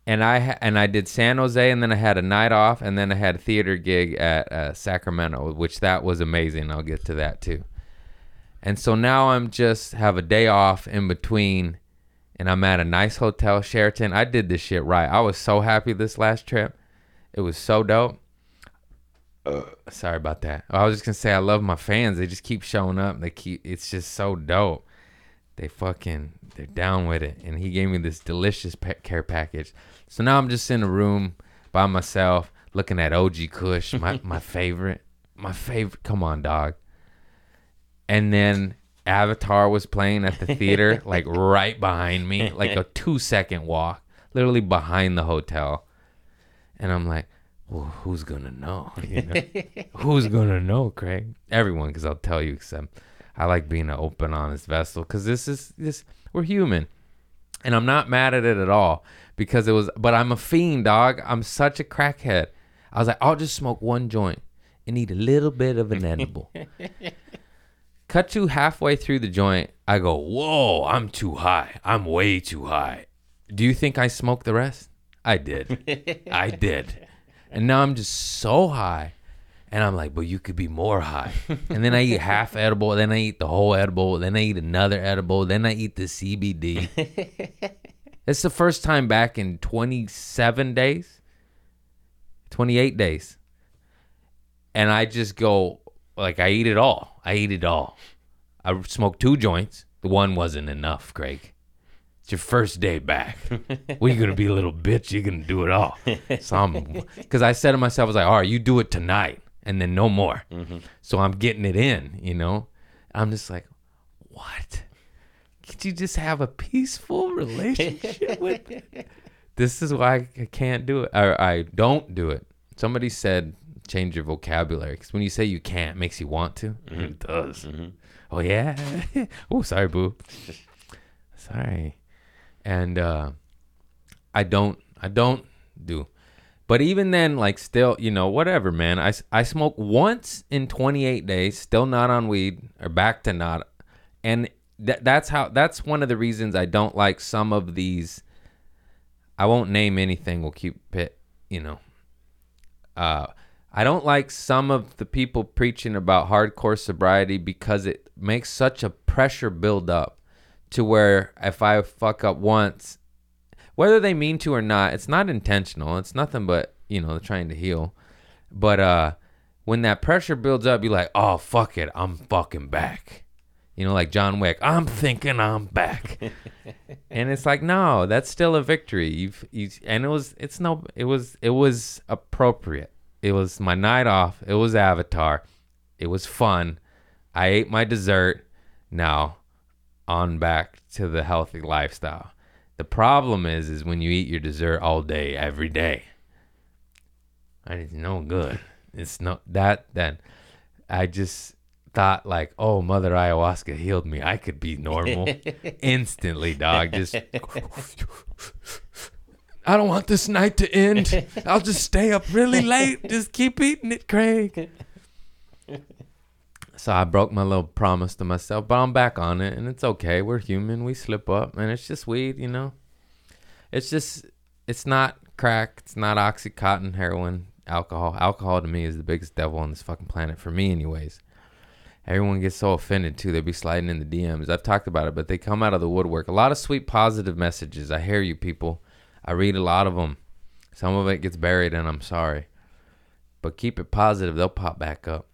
And I did San Jose, and then I had a night off, and then I had a theater gig at Sacramento, which that was amazing. I'll get to that too. And so now I'm just have a day off in between, and I'm at a nice hotel, Sheraton. I did this shit right. I was so happy this last trip. It was so dope. Sorry about that. I was just gonna say I love my fans. They just keep showing up. It's just so dope. They're down with it. And he gave me this delicious care package. So now I'm just in a room by myself looking at OG Kush, my favorite. Come on, dog. And then Avatar was playing at the theater, like right behind me, like a 2-second walk, literally behind the hotel. And I'm like, well, who's going to know? You know? Who's going to know, Craig? Everyone, because I'll tell you, except I like being an open, honest vessel, because this. We're human. And I'm not mad at it at all, because it was, but I'm a fiend, dog. I'm such a crackhead. I was like, I'll just smoke one joint and eat a little bit of an edible. Cut to halfway through the joint. I go, whoa, I'm too high. I'm way too high. Do you think I smoked the rest? I did. And now I'm just so high. And I'm like, but you could be more high. And then I eat half edible. Then I eat the whole edible. Then I eat another edible. Then I eat the CBD. It's the first time back in 28 days. And I just go, like, I eat it all. I smoked 2 joints. The one wasn't enough, Craig. It's your first day back. Well, you're going to be a little bitch. You're going to do it all. Because I said to myself, I was like, all right, you do it tonight. And then no more. Mm-hmm. So I'm getting it in, you know. I'm just like, what? Could you just have a peaceful relationship with it? This is why I can't do it. Or I don't do it. Somebody said change your vocabulary. Because when you say you can't, it makes you want to. Mm-hmm. It does. Mm-hmm. Oh, yeah. Oh, sorry, boo. Sorry. And I don't do. But even then, like, still, you know, whatever, man. I smoked once in 28 days, still not on weed, or back to not. And that's one of the reasons I don't like some of these. I won't name anything. We'll keep it, you know. I don't like some of the people preaching about hardcore sobriety, because it makes such a pressure build up to where if I fuck up once, whether they mean to or not, it's not intentional. It's nothing but, you know, trying to heal. But when that pressure builds up, you're like, oh, fuck it, I'm fucking back. You know, like John Wick, I'm thinking I'm back. And it's like, no, that's still a victory. And it was appropriate. It was my night off. It was Avatar. It was fun. I ate my dessert. Now on back to the healthy lifestyle. The problem is when you eat your dessert all day, every day. And it's no good. It's not that. Then I just thought, like, oh, Mother Ayahuasca healed me. I could be normal instantly, dog. Just, I don't want this night to end. I'll just stay up really late. Just keep eating it, Craig. So I broke my little promise to myself, but I'm back on it, and it's okay. We're human. We slip up, and it's just weed, you know. It's not crack. It's not Oxycontin, heroin, alcohol. Alcohol to me is the biggest devil on this fucking planet, for me anyways. Everyone gets so offended, too. They'll be sliding in the DMs. I've talked about it, but they come out of the woodwork. A lot of sweet, positive messages. I hear you, people. I read a lot of them. Some of it gets buried, and I'm sorry. But keep it positive. They'll pop back up.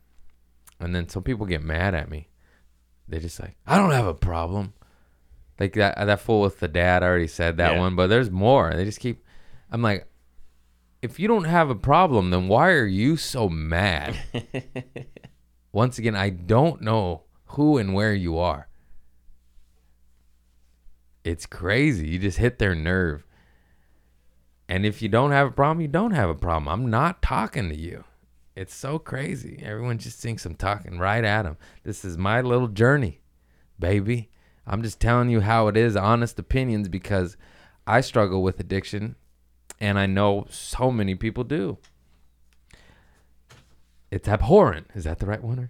And then some people get mad at me. They're just like, I don't have a problem. Like that fool with the dad, I already said that one, but there's more. They just keep, I'm like, if you don't have a problem, then why are you so mad? Once again, I don't know who and where you are. It's crazy. You just hit their nerve. And if you don't have a problem, you don't have a problem. I'm not talking to you. It's so crazy. Everyone just thinks I'm talking right at them. This is my little journey, baby. I'm just telling you how it is, honest opinions, because I struggle with addiction, and I know so many people do. It's abhorrent. Is that the right one?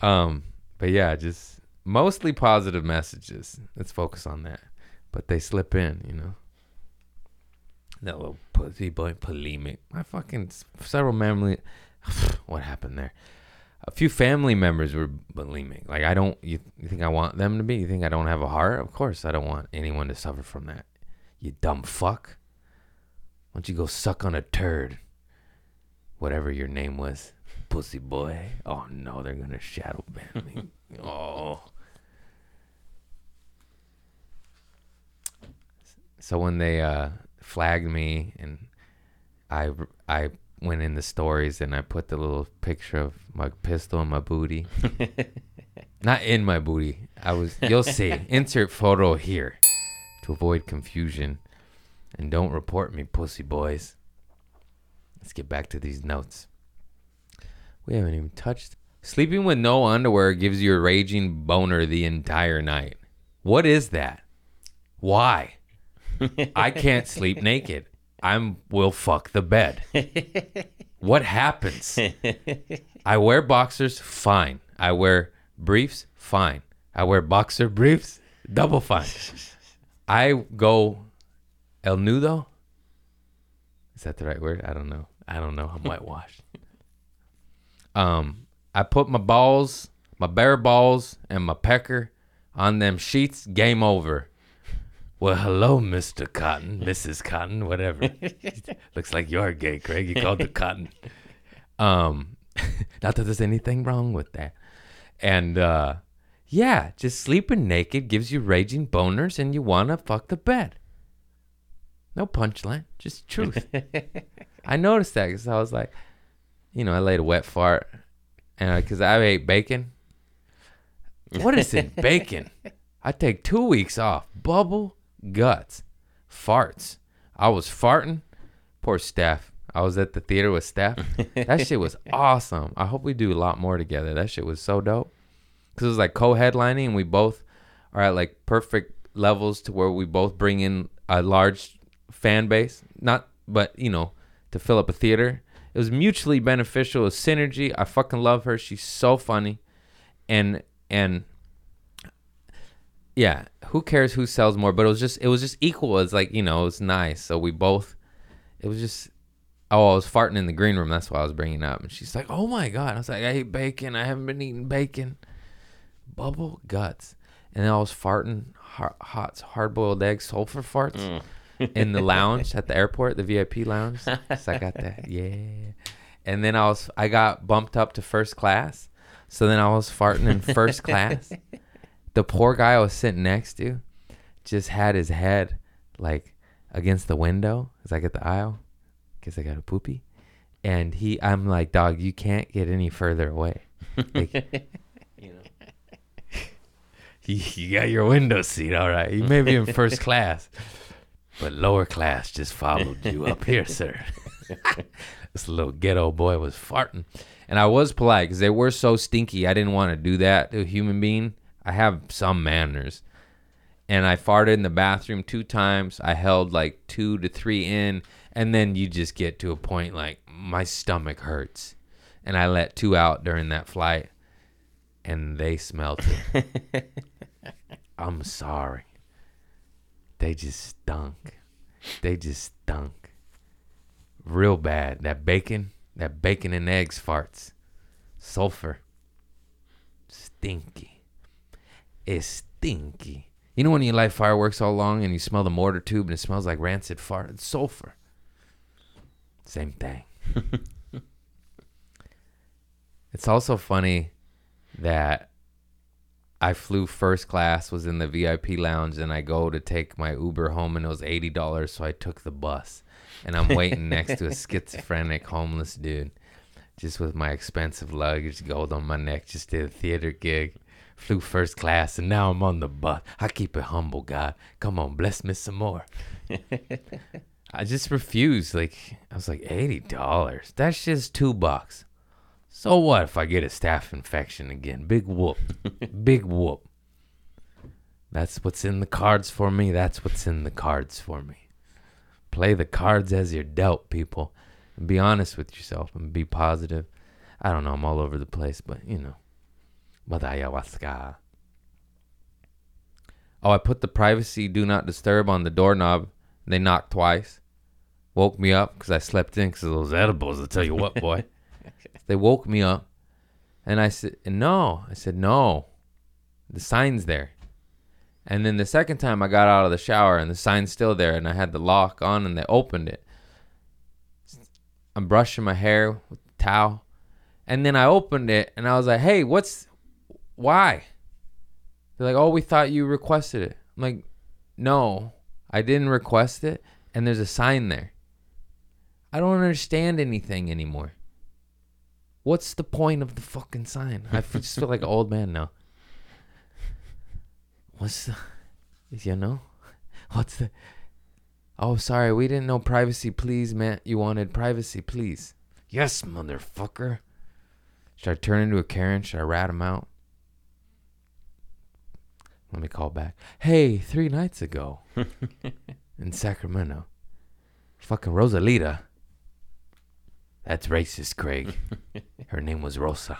But yeah, just mostly positive messages. Let's focus on that. But they slip in, you know. That little pussy boy polemic. My fucking several memory. What happened there? A few family members were bulimic. Like, I don't. You think I want them to be? You think I don't have a heart? Of course, I don't want anyone to suffer from that. You dumb fuck. Why don't you go suck on a turd? Whatever your name was, pussy boy. Oh no, they're gonna shadow ban me. Oh. So when they flagged me, and I went in the stories, and I put the little picture of my pistol in my booty. Not in my booty. You'll see. Insert photo here to avoid confusion. And don't report me, pussy boys. Let's get back to these notes. We haven't even touched. Sleeping with no underwear gives you a raging boner the entire night. What is that? Why? I can't sleep naked. Will fuck the bed. What happens? I wear boxers, fine. I wear briefs, fine. I wear boxer briefs, double fine. I go El Nudo. Is that the right word? I don't know. I'm whitewashed. I put my balls, my bare balls, and my pecker on them sheets. Game over. Well, hello, Mr. Cotton, Mrs. Cotton, whatever. Looks like you're gay, Craig. You called the Cotton. Not that there's anything wrong with that. And yeah, just sleeping naked gives you raging boners, and you want to fuck the bed. No punchline, just truth. I noticed that because I was like, you know, I laid a wet fart, and because I ate bacon. What is in bacon? I take 2 weeks off. Bubble. Guts, farts. I was farting. Poor Steph. I was at the theater with Steph. That shit was awesome. I hope we do a lot more together. That shit was so dope. Because it was like co-headlining, and we both are at like perfect levels to where we both bring in a large fan base. Not, but you know, to fill up a theater. It was mutually beneficial. It was synergy. I fucking love her. She's so funny. And yeah, who cares who sells more? But it was just equal. It's like, you know, it was nice. So we both, it was just, oh, I was farting in the green room. That's why I was bringing it up. And she's like, oh my God. I was like, I hate bacon. I haven't been eating bacon. Bubble guts. And then I was farting hard-boiled eggs, sulfur farts in the lounge at the airport, the VIP lounge. So I got that. Yeah. And then I got bumped up to first class. So then I was farting in first class. The poor guy I was sitting next to just had his head like against the window as I get the aisle. Guess I got a poopy. And I'm like, dog, you can't get any further away. Like, you know, you got your window seat, all right. You may be in first class, but lower class just followed you up here, sir. This little ghetto boy was farting. And I was polite because they were so stinky. I didn't want to do that to a human being. I have some manners. And I farted in the bathroom 2 times. I held like 2 to 3 in. And then you just get to a point like, my stomach hurts. And I let 2 out during that flight. And they smelled it. I'm sorry. They just stunk. Real bad. That bacon and eggs farts. Sulfur. Stinky. It's stinky. You know when you light fireworks all long and you smell the mortar tube and it smells like rancid fart and sulfur? Same thing. It's also funny that I flew first class, was in the VIP lounge, and I go to take my Uber home, and it was $80, so I took the bus. And I'm waiting next to a schizophrenic homeless dude just with my expensive luggage, gold on my neck, just did a theater gig. Flew first class, and now I'm on the bus. I keep it humble, God. Come on, bless me some more. I just refused. Like, I was like, $80. That's just $2. So what if I get a staph infection again? Big whoop. Big whoop. That's what's in the cards for me. That's what's in the cards for me. Play the cards as you're dealt, people. And be honest with yourself and be positive. I don't know. I'm all over the place, but, you know. But ayahuasca. Oh, I put the privacy do not disturb on the doorknob. They knocked twice. Woke me up because I slept in because of those edibles. I'll tell you what, boy. They woke me up. And I said, no. I said, no. The sign's there. And then the second time I got out of the shower and the sign's still there. And I had the lock on and they opened it. I'm brushing my hair with a towel. And then I opened it and I was like, hey, why? They're like, oh, we thought you requested it. I'm like, no, I didn't request it. And there's a sign there. I don't understand anything anymore. What's the point of the fucking sign? I just feel like an old man now. Oh, sorry, we didn't know privacy, please, man. You wanted privacy, please. Yes, motherfucker. Should I turn into a Karen? Should I rat him out? Let me call back. Hey, 3 nights ago in Sacramento, fucking Rosalita. That's racist, Craig. Her name was Rosa.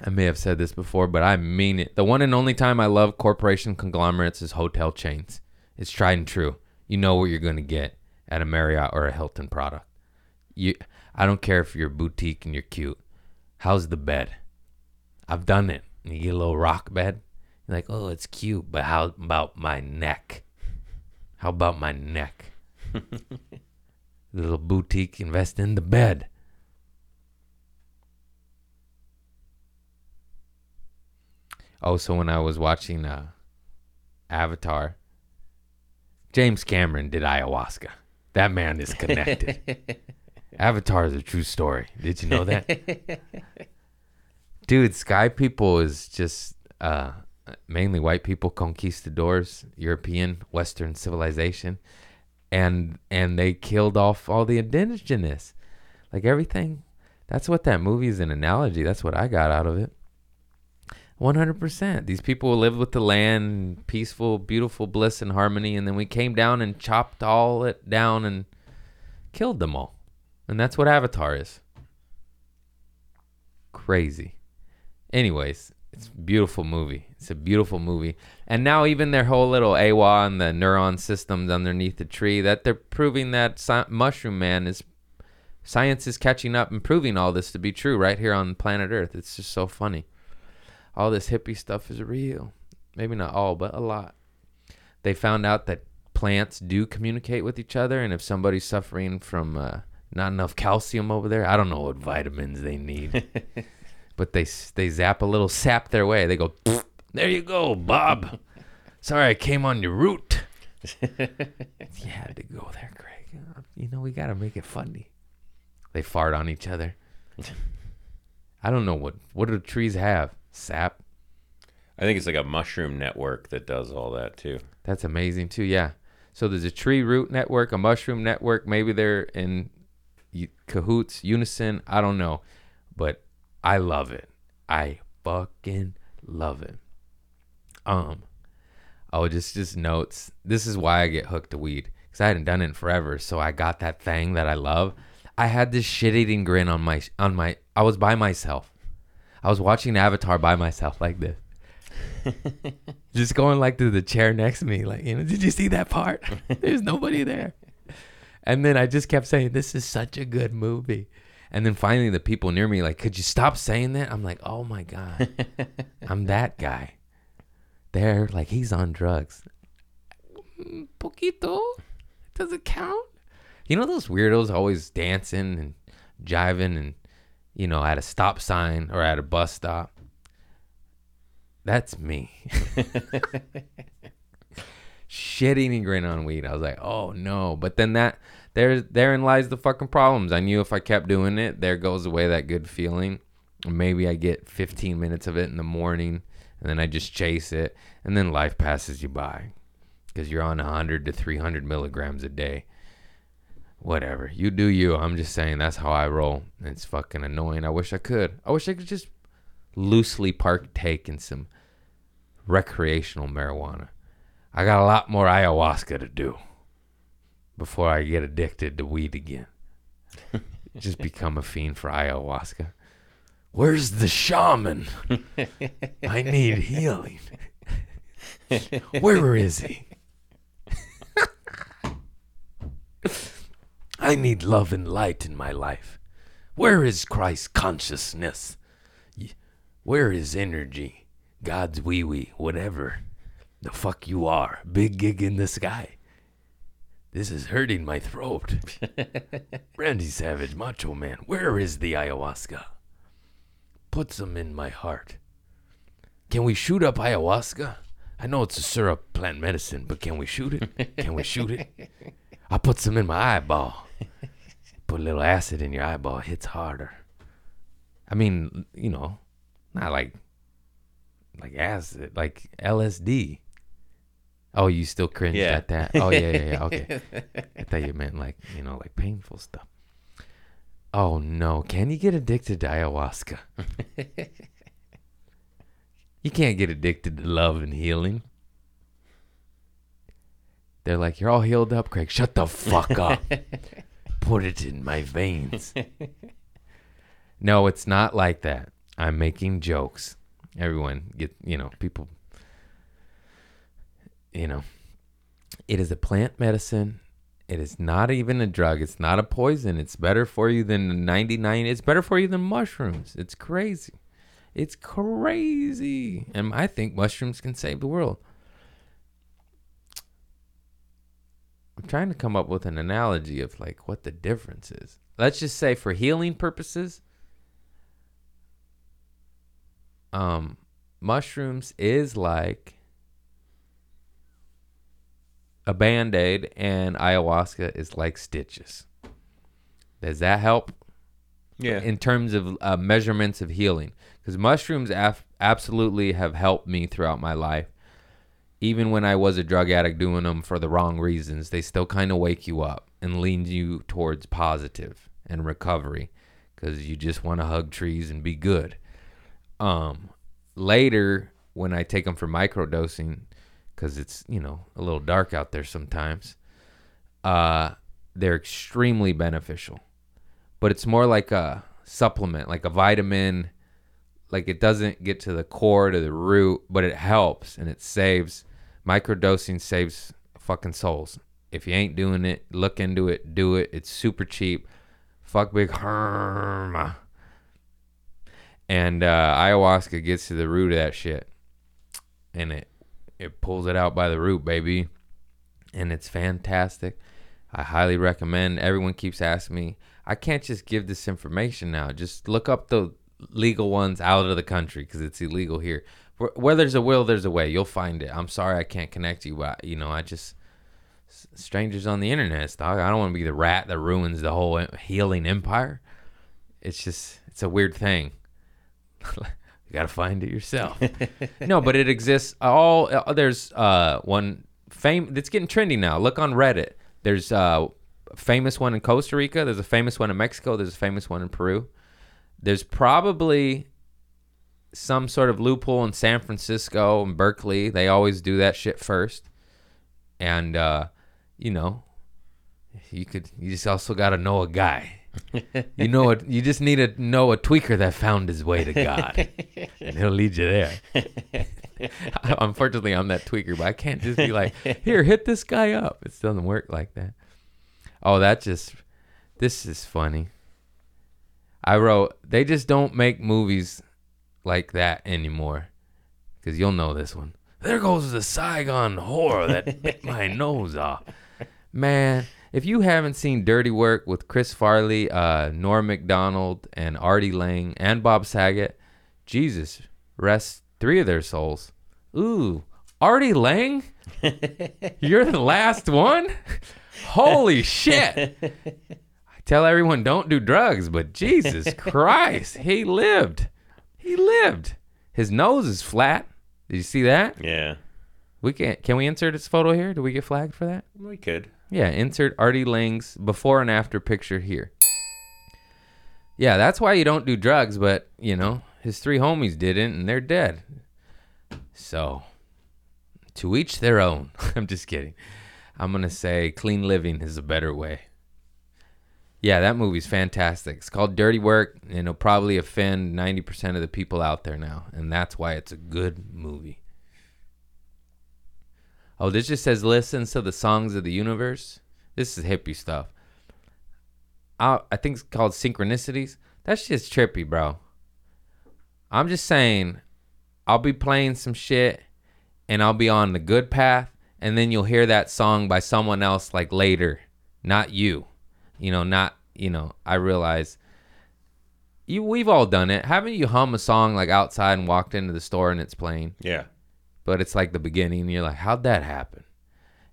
I may have said this before, but I mean it. The one and only time I love corporation conglomerates is hotel chains. It's tried and true. You know what you're going to get at a Marriott or a Hilton product. I don't care if you're boutique and you're cute. How's the bed? I've done it. You get a little rock bed. You're like, oh, it's cute, but how about my neck? How about my neck? Little boutique, invest in the bed. Also, when I was watching Avatar, James Cameron did ayahuasca. That man is connected. Avatar is a true story. Did you know that? Dude, Sky People is just mainly white people, conquistadors, European, Western civilization. And they killed off all the indigenous. Like everything. That's what that movie is an analogy. That's what I got out of it. 100%. These people lived with the land, peaceful, beautiful bliss and harmony, and then we came down and chopped all it down and killed them all. And that's what Avatar is. Crazy. Anyways, it's a beautiful movie. It's a beautiful movie. And now even their whole little AWA and the neuron systems underneath the tree, that they're proving that Mushroom Man is... Science is catching up and proving all this to be true right here on planet Earth. It's just so funny. All this hippie stuff is real. Maybe not all, but a lot. They found out that plants do communicate with each other, and if somebody's suffering from not enough calcium over there, I don't know what vitamins they need, but they zap a little sap their way. They go, there you go, Bob. Sorry I came on your route. You had to go there, Craig. You know, we got to make it funny. They fart on each other. I don't know what do trees have? Sap. I think it's like a mushroom network that does all that too. That's amazing too. Yeah, so there's a tree root network, a mushroom network, maybe they're in cahoots, unison. I don't know, but I love it. I fucking love it. Oh, just notes, this is why I get hooked to weed, because I hadn't done it in forever. So I got that thing that I love. I had this shit-eating grin on my I was by myself. I was watching Avatar by myself like this. Just going like to the chair next to me. Like, you know, did you see that part? There's nobody there. And then I just kept saying, this is such a good movie. And then finally the people near me like, could you stop saying that? I'm like, oh my God. I'm that guy. They're like, he's on drugs. Poquito. Does it count? You know those weirdos always dancing and jiving and, you know, at a stop sign or at a bus stop. That's me. shit eating grain on weed. I was like, oh no. But then that therein lies the fucking problems. I knew if I kept doing it, there goes away that good feeling. Maybe I get 15 minutes of it in the morning, and then I just chase it, and then life passes you by because you're on 100 to 300 milligrams a day. Whatever, you do you. I'm just saying that's how I roll. It's fucking annoying. I wish I could just loosely partake in some recreational marijuana. I got a lot more ayahuasca to do before I get addicted to weed again. Just become a fiend for ayahuasca. Where's the shaman? I need healing. Where is he? I need love and light in my life. Where is Christ consciousness? Where is energy? God's wee-wee, whatever the fuck you are. Big gig in the sky. This is hurting my throat. Randy Savage, Macho Man, where is the ayahuasca? Put some in my heart. Can we shoot up ayahuasca? I know it's a syrup plant medicine, but can we shoot it? Can we shoot it? I'll put some in my eyeball. Put a little acid in your eyeball. It hits harder. I mean, you know, not like acid, like LSD. Oh, you still cringed at that? Oh, yeah, okay. I thought you meant like, you know, like painful stuff. Oh no, can you get addicted to ayahuasca? You can't get addicted to love and healing. They're like, you're all healed up, Craig. Shut the fuck up. Put it in my veins. No, it's not like that. I'm making jokes. Everyone, people, it is a plant medicine. It is not even a drug. It's not a poison. It's better for you than 99. It's better for you than mushrooms. It's crazy. It's crazy. And I think mushrooms can save the world. I'm trying to come up with an analogy of like what the difference is. Let's just say for healing purposes, mushrooms is like a Band-Aid, and ayahuasca is like stitches. Does that help? Yeah. In terms of measurements of healing. Because mushrooms absolutely have helped me throughout my life. Even when I was a drug addict doing them for the wrong reasons, they still kind of wake you up and lean you towards positive and recovery. Because you just want to hug trees and be good. Later, when I take them for microdosing, because it's, a little dark out there sometimes. They're extremely beneficial. But it's more like a supplement, like a vitamin. Like it doesn't get to the core, to the root, but it helps and it saves. Microdosing saves fucking souls. If you ain't doing it, look into it, do it. It's super cheap. Fuck big herma. And ayahuasca gets to the root of that shit. And it pulls it out by the root, baby. And it's fantastic. I highly recommend. Everyone keeps asking me, I can't just give this information now. Just look up the legal ones out of the country because it's illegal here. Where there's a will, there's a way. You'll find it. I'm sorry I can't connect you, but, I just... Strangers on the internet, dog. I don't want to be the rat that ruins the whole healing empire. It's just... It's a weird thing. You got to find it yourself. No, but it exists. There's one famous. It's getting trendy now. Look on Reddit. There's a famous one in Costa Rica. There's a famous one in Mexico. There's a famous one in Peru. There's probably some sort of loophole in San Francisco and Berkeley. They always do that shit first. And, you just also got to know a guy. You just need to know a tweaker that found his way to God, and he'll lead you there. Unfortunately, I'm that tweaker, but I can't just be like, here, hit this guy up. It doesn't work like that. Oh, this is funny. I wrote, they just don't make movies like that anymore, because you'll know this one. There goes the Saigon whore that bit my nose off. Man. If you haven't seen Dirty Work with Chris Farley, Norm MacDonald, and Artie Lange, and Bob Saget, Jesus, rest three of their souls. Ooh, Artie Lange? You're the last one? Holy shit. I tell everyone don't do drugs, but Jesus Christ, he lived. He lived. His nose is flat. Did you see that? Yeah. We can we insert his photo here? Do we get flagged for that? We could. Yeah, insert Artie Lange's before and after picture here. Yeah, that's why you don't do drugs, but, you know, his three homies didn't, and they're dead. So, to each their own. I'm just kidding. I'm going to say clean living is a better way. Yeah, that movie's fantastic. It's called Dirty Work, and it'll probably offend 90% of the people out there now, and that's why it's a good movie. Oh, this just says listens to the songs of the universe. This is hippie stuff. I think it's called Synchronicities. That shit's trippy, bro. I'm just saying, I'll be playing some shit, and I'll be on the good path, and then you'll hear that song by someone else, like, later. Not you. You know, not, you know, I realize we've all done it. Haven't you hum a song, like, outside and walked into the store and it's playing? Yeah. But it's, like, the beginning, and you're like, how'd that happen?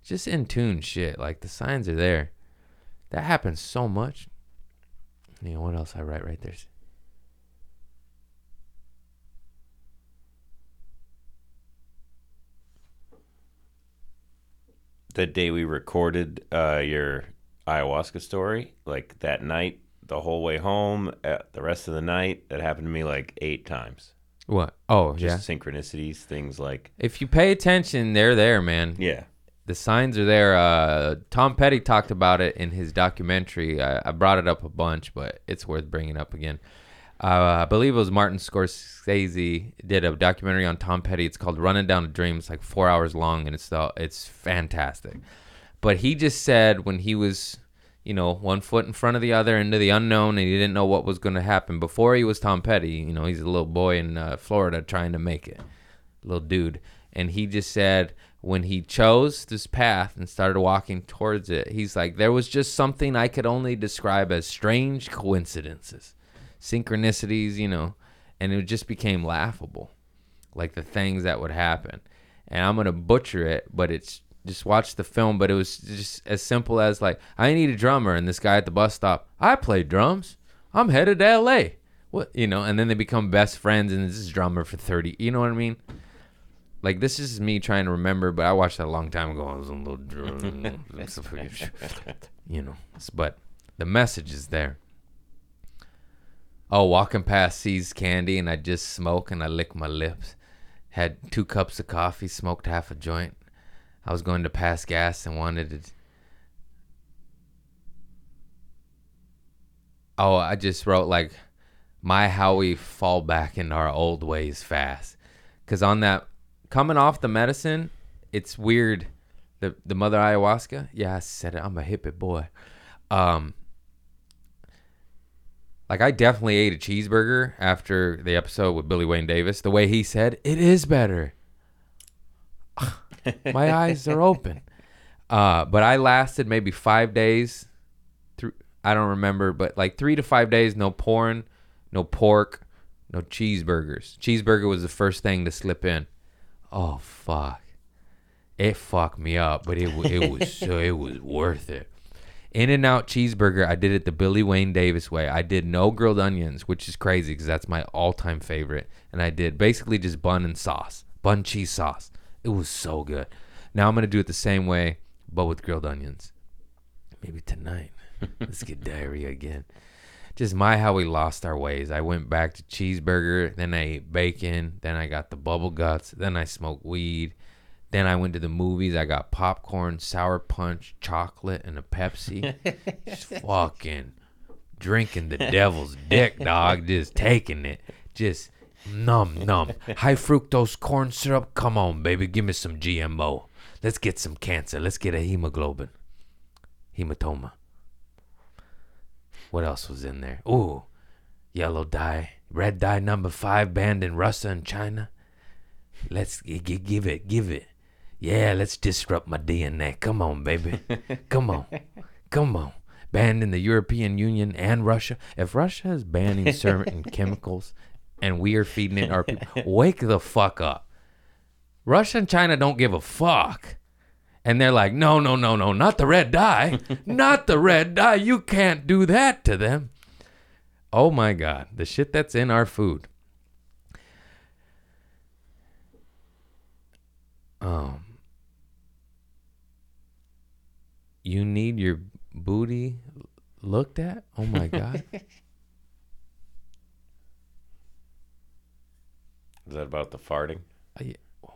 Just in tune shit. Like, the signs are there. That happens so much. You know, what else I write right there? The day we recorded your ayahuasca story, like that night, the whole way home, the rest of the night, that happened to me like 8 times. What? Oh, just yeah. Synchronicities, things like. If you pay attention, they're there, man. Yeah. The signs are there. Tom Petty talked about it in his documentary. I brought it up a bunch, but it's worth bringing up again. I believe it was Martin Scorsese did a documentary on Tom Petty. It's called Running Down a Dream. It's like 4 hours long, and it's fantastic. But he just said when he was, you know, one foot in front of the other into the unknown, and he didn't know what was going to happen. Before he was Tom Petty, you know, he's a little boy in Florida trying to make it, little dude. And he just said, when he chose this path and started walking towards it, he's like, there was just something I could only describe as strange coincidences, synchronicities, you know, and it just became laughable, like the things that would happen. And I'm going to butcher it, but it's just watch the film. But it was just as simple as like, I need a drummer. And this guy at the bus stop, I play drums. I'm headed to LA. What, you know, and then they become best friends, and this is drummer for 30. You know what I mean? Like, this is me trying to remember, but I watched that a long time ago. I was a little drunk, you know. But the message is there. Oh, walking past sees candy, and I just smoke, and I lick my lips. Had 2 cups of coffee, smoked half a joint. I was going to pass gas and wanted to... Oh, I just wrote, like, my how we fall back in our old ways fast. Because on that... Coming off the medicine, it's weird. The mother ayahuasca. Yeah, I said it. I'm a hippie boy. Like, I definitely ate a cheeseburger after the episode with Billy Wayne Davis. The way he said, it is better. My eyes are open. But I lasted maybe 5 days. I don't remember, but like 3 to 5 days, no porn, no pork, no cheeseburgers. Cheeseburger was the first thing to slip in. Oh fuck! It fucked me up, but it was worth it. In-N-Out cheeseburger, I did it the Billy Wayne Davis way. I did no grilled onions, which is crazy because that's my all-time favorite. And I did basically just bun and sauce, bun cheese sauce. It was so good. Now I'm gonna do it the same way, but with grilled onions. Maybe tonight. Let's get diarrhea again. Just my how we lost our ways. I went back to cheeseburger, then I ate bacon, then I got the bubble guts, then I smoked weed, then I went to the movies. I got popcorn, Sour Punch, chocolate, and a Pepsi. Just fucking drinking the devil's dick, dog. Just taking it. Just numb. High fructose corn syrup. Come on, baby. Give me some GMO. Let's get some cancer. Let's get a hemoglobin. Hematoma. What else was in there? Ooh, yellow dye, red dye number 5 banned in Russia and China. Let's give it. Yeah, let's disrupt my DNA. Come on, baby. Come on. Banned in the European Union and Russia. If Russia is banning certain chemicals and we are feeding it our people, wake the fuck up. Russia and China don't give a fuck. And they're like, no, no, no, no, not the red dye. Not the red dye. You can't do that to them. Oh, my God. The shit that's in our food. You need your booty looked at? Oh, my God. Is that about the farting?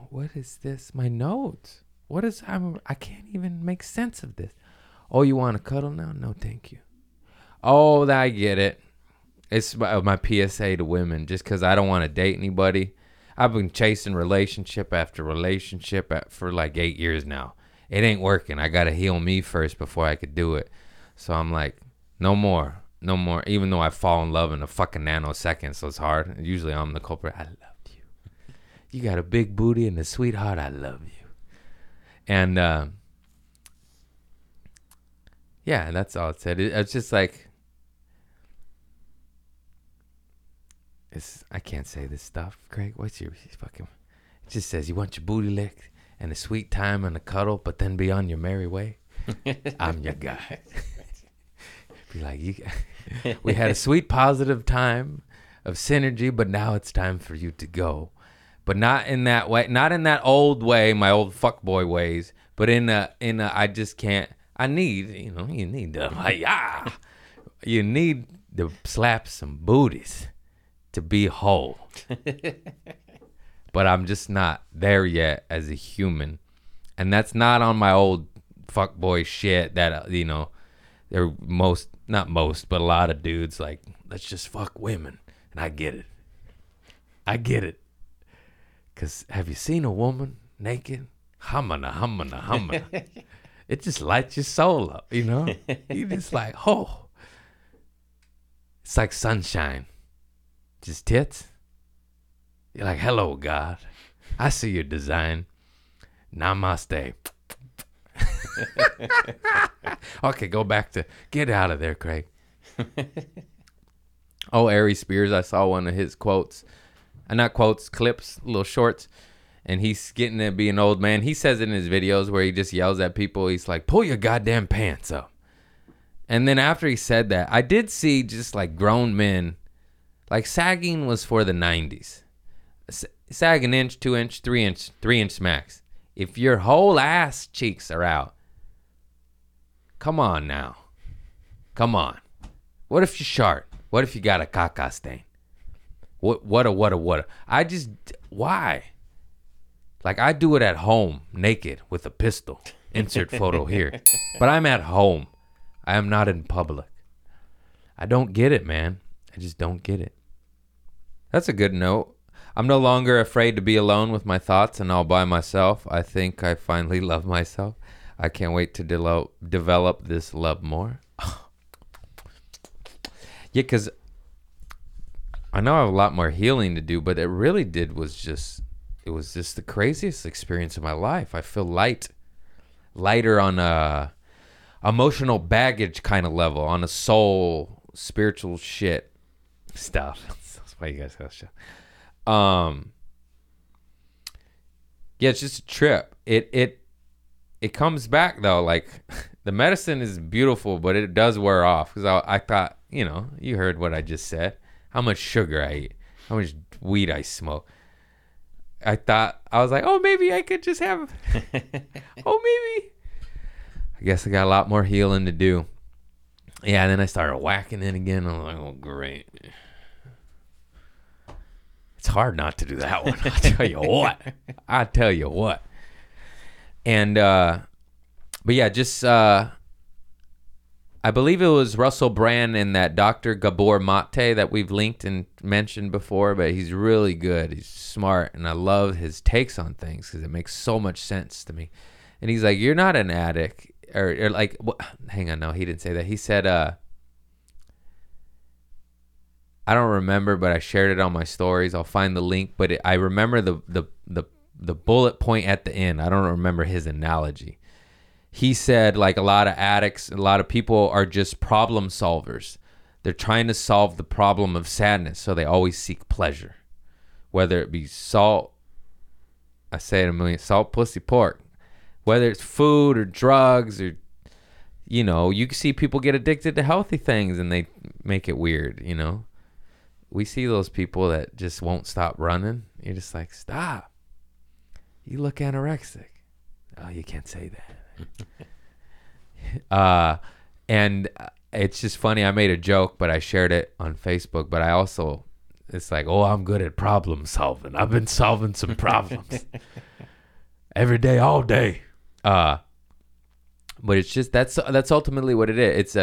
What is this? My notes. What is... I can't even make sense of this. Oh, you want to cuddle now? No, thank you. Oh, I get it. It's my PSA to women. Just because I don't want to date anybody. I've been chasing relationship after relationship for like 8 years now. It ain't working. I got to heal me first before I could do it. So I'm like, no more. No more. Even though I fall in love in a fucking nanosecond, so it's hard. Usually I'm the culprit. I loved you. You got a big booty and a sweetheart. I love you. And, yeah, that's all it said. It's just like, I can't say this stuff, Craig. What's your fucking, it just says you want your booty licked and a sweet time and a cuddle, but then be on your merry way. I'm your guy. Be like, we had a sweet, positive time of synergy, but now it's time for you to go. But not in that way, not in that old way, my old fuckboy ways, but in a, I just can't, you need the, you need to slap some booties to be whole. But I'm just not there yet as a human. And that's not on my old fuckboy shit that, they're not most, but a lot of dudes like, let's just fuck women. And I get it. Because have you seen a woman naked? Humana. It just lights your soul up, You're just like, oh. It's like sunshine. Just tits. You're like, hello, God. I see your design. Namaste. Okay, go back to, get out of there, Craig. Oh, Ari Spears, I saw one of his quotes. Not quotes, clips, little shorts. And he's getting to be an old man. He says it in his videos where he just yells at people. He's like, pull your goddamn pants up. And then after he said that, I did see just like grown men. Like sagging was for the 90s. Sag an inch, 2 inch, 3 inch, 3 inch max. If your whole ass cheeks are out, come on now. Come on. What if you're short? What if you got a caca stain? What a. Why? Like, I do it at home, naked, with a pistol. Insert photo here. But I'm at home. I am not in public. I don't get it, man. I just don't get it. That's a good note. I'm no longer afraid to be alone with my thoughts and all by myself. I think I finally love myself. I can't wait to develop this love more. Yeah, because... I know I have a lot more healing to do, but it was just the craziest experience of my life. I feel lighter on a emotional baggage kind of level, on a soul, spiritual shit stuff. That's why you guys have shit. Yeah, it's just a trip. It comes back though. Like the medicine is beautiful, but it does wear off. Because I thought, you heard what I just said. How much sugar I eat, how much weed I smoke. I was like, oh, maybe I could just have, I guess I got a lot more healing to do. Yeah, and then I started whacking in again. I'm like, oh, great. It's hard not to do that one. I tell you what. And, but yeah, just, I believe it was Russell Brand and that Dr. Gabor Mate that we've linked and mentioned before, but he's really good. He's smart, and I love his takes on things because it makes so much sense to me. And he's like, you're not an addict. Or like, well, hang on, no, he didn't say that. He said, I don't remember, but I shared it on my stories. I'll find the link, but I remember the bullet point at the end. I don't remember his analogy. He said, like, a lot of addicts, a lot of people are just problem solvers. They're trying to solve the problem of sadness, so they always seek pleasure. Whether it be salt, I say it a million, salt, pussy, pork. Whether it's food or drugs or, you know, you see people get addicted to healthy things and they make it weird, you know. We see those people that just won't stop running. You're just like, stop. You look anorexic. Oh, you can't say that. And it's just funny. I made a joke, but I shared it on Facebook. But I also, it's like, oh, I'm good at problem solving. I've been solving some problems every day, all day. But it's just, that's ultimately what it is.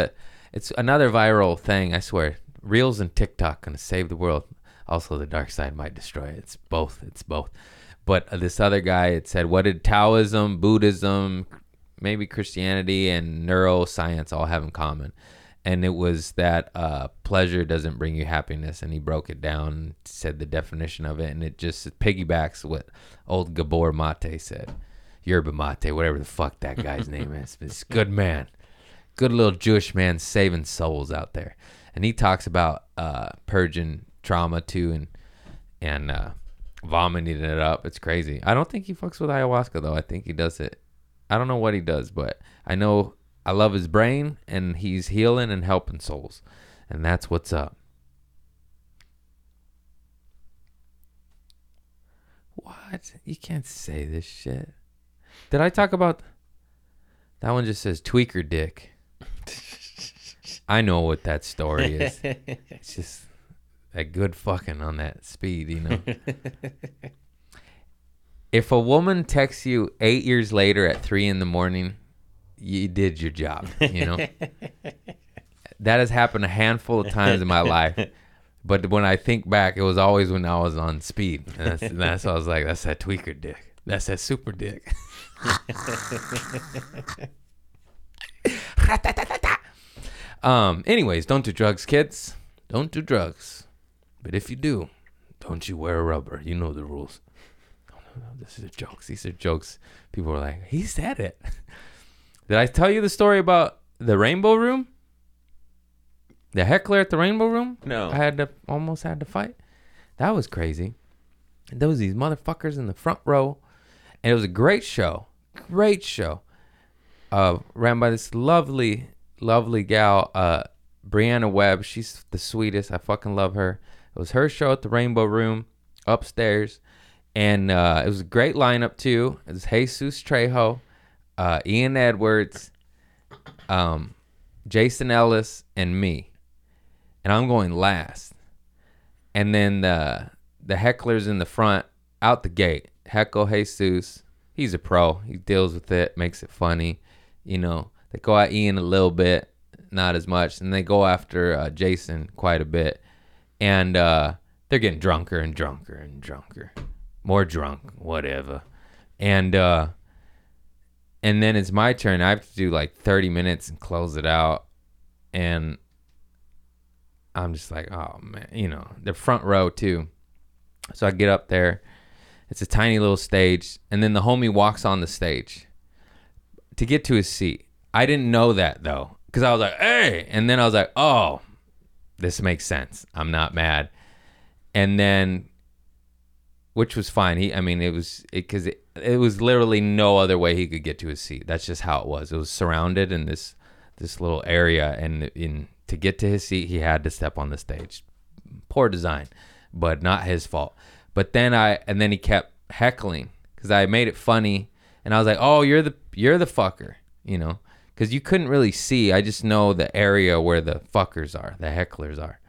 It's another viral thing, I swear. Reels and TikTok gonna save the world. Also, the dark side might destroy it. It's both. But this other guy, it said, what did Taoism, Buddhism, maybe Christianity, and neuroscience all have in common? And it was that pleasure doesn't bring you happiness. And he broke it down, said the definition of it, and it just piggybacks what old Gabor Mate said. Yerba Mate, whatever the fuck that guy's name is. It's a good man. Good little Jewish man saving souls out there. And he talks about purging trauma too, and vomiting it up. It's crazy. I don't think he fucks with ayahuasca though. I think he does it. I don't know what he does, but I know I love his brain, and he's healing and helping souls, and that's what's up. What? You can't say this shit. Did I talk about that one? Just says tweaker dick. I know what that story is. It's just a good fucking on that speed, you know. If a woman texts you 8 years later at 3 a.m, you did your job, you know. That has happened a handful of times in my life. But when I think back, it was always when I was on speed. And that's what I was like, that's that tweaker dick. That's that super dick. Anyways, don't do drugs, kids. Don't do drugs. But if you do, don't you wear a rubber. You know the rules. No, this is a joke. These are jokes. People are like, he said it. Did I tell you the story about the Rainbow Room? The heckler at the Rainbow Room? No. I almost had to fight. That was crazy. There was these motherfuckers in the front row. And it was a great show. Great show. Ran by this lovely gal, Brianna Webb. She's the sweetest. I fucking love her. It was her show at the Rainbow Room upstairs, and it was a great lineup too. It was Jesus Trejo, Ian Edwards, Jason Ellis, and me, and I'm going last. And then the hecklers in the front out the gate heckle Jesus. He's a pro. He deals with it, makes it funny, you know. They go at Ian a little bit, not as much, and they go after Jason quite a bit, and they're getting drunker, more drunk, whatever, and then it's my turn. I have to do like 30 minutes and close it out, and I'm just like, oh man, you know, they're front row too, so I get up there. It's a tiny little stage, and then the homie walks on the stage to get to his seat. I didn't know that, though, because I was like, hey. And then I was like, oh, this makes sense. I'm not mad. And then, which was fine. It was literally no other way he could get to his seat. That's just how it was. It was surrounded in this little area. And to get to his seat, he had to step on the stage. Poor design, but not his fault. But then and then he kept heckling because I made it funny. And I was like, oh, you're the fucker, you know. Because you couldn't really see. I just know the area where the fuckers are, the hecklers are.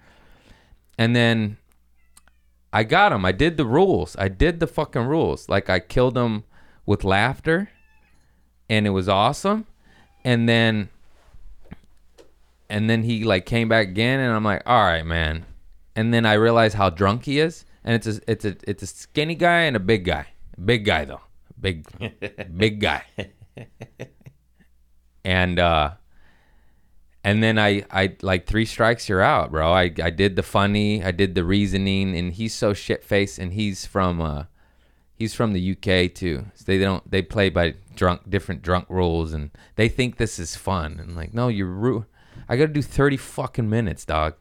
And then I got them. I did the rules. I did the fucking rules. Like, I killed them with laughter, and it was awesome. And then he, like, came back again, and I'm like, all right, man. And then I realized how drunk he is. And it's a skinny guy and a big guy. Big guy, though. Big guy. And then I like, three strikes, you're out, bro. I did the funny, I did the reasoning, and he's so shit-faced, and he's from the UK too. So they play by different drunk rules, and they think this is fun. And like, no, I gotta do 30 fucking minutes, dog.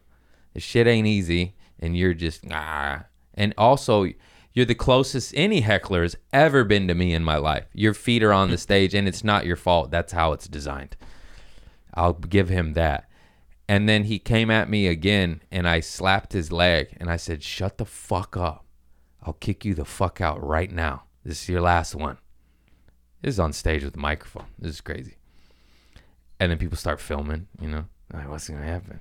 This shit ain't easy, and you're just, and also You're the closest any heckler has ever been to me in my life. Your feet are on the stage, and it's not your fault. That's how it's designed. I'll give him that. And then he came at me again, and I slapped his leg, and I said, shut the fuck up. I'll kick you the fuck out right now. This is your last one. This is on stage with a microphone. This is crazy. And then people start filming, you know. Like, what's going to happen?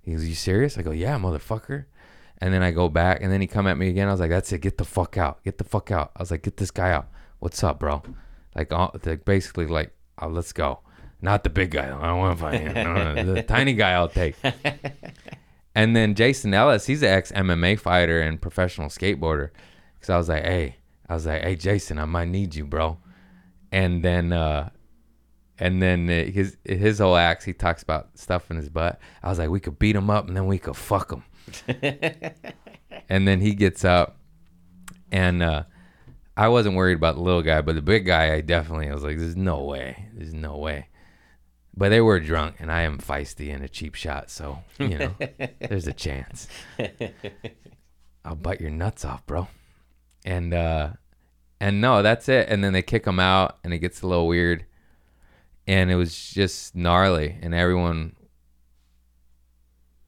He goes, you serious? I go, yeah, motherfucker. And then I go back, and then he come at me again. I was like, that's it. Get the fuck out. Get the fuck out. I was like, get this guy out. What's up, bro? Like, basically, like, oh, let's go. Not the big guy. I don't want to fight him. No. The tiny guy I'll take. And then Jason Ellis, he's an ex-MMA fighter and professional skateboarder. Because I was like, hey, Jason, I might need you, bro. And then his whole acts, he talks about stuff in his butt. I was like, we could beat him up and then we could fuck him. And then he gets up, and I wasn't worried about the little guy, but the big guy, I was like, there's no way. But they were drunk, and I am feisty and a cheap shot, so, you know, there's a chance. I'll bite your nuts off, bro. And no, that's it. And then they kick him out, and it gets a little weird. And it was just gnarly, and everyone,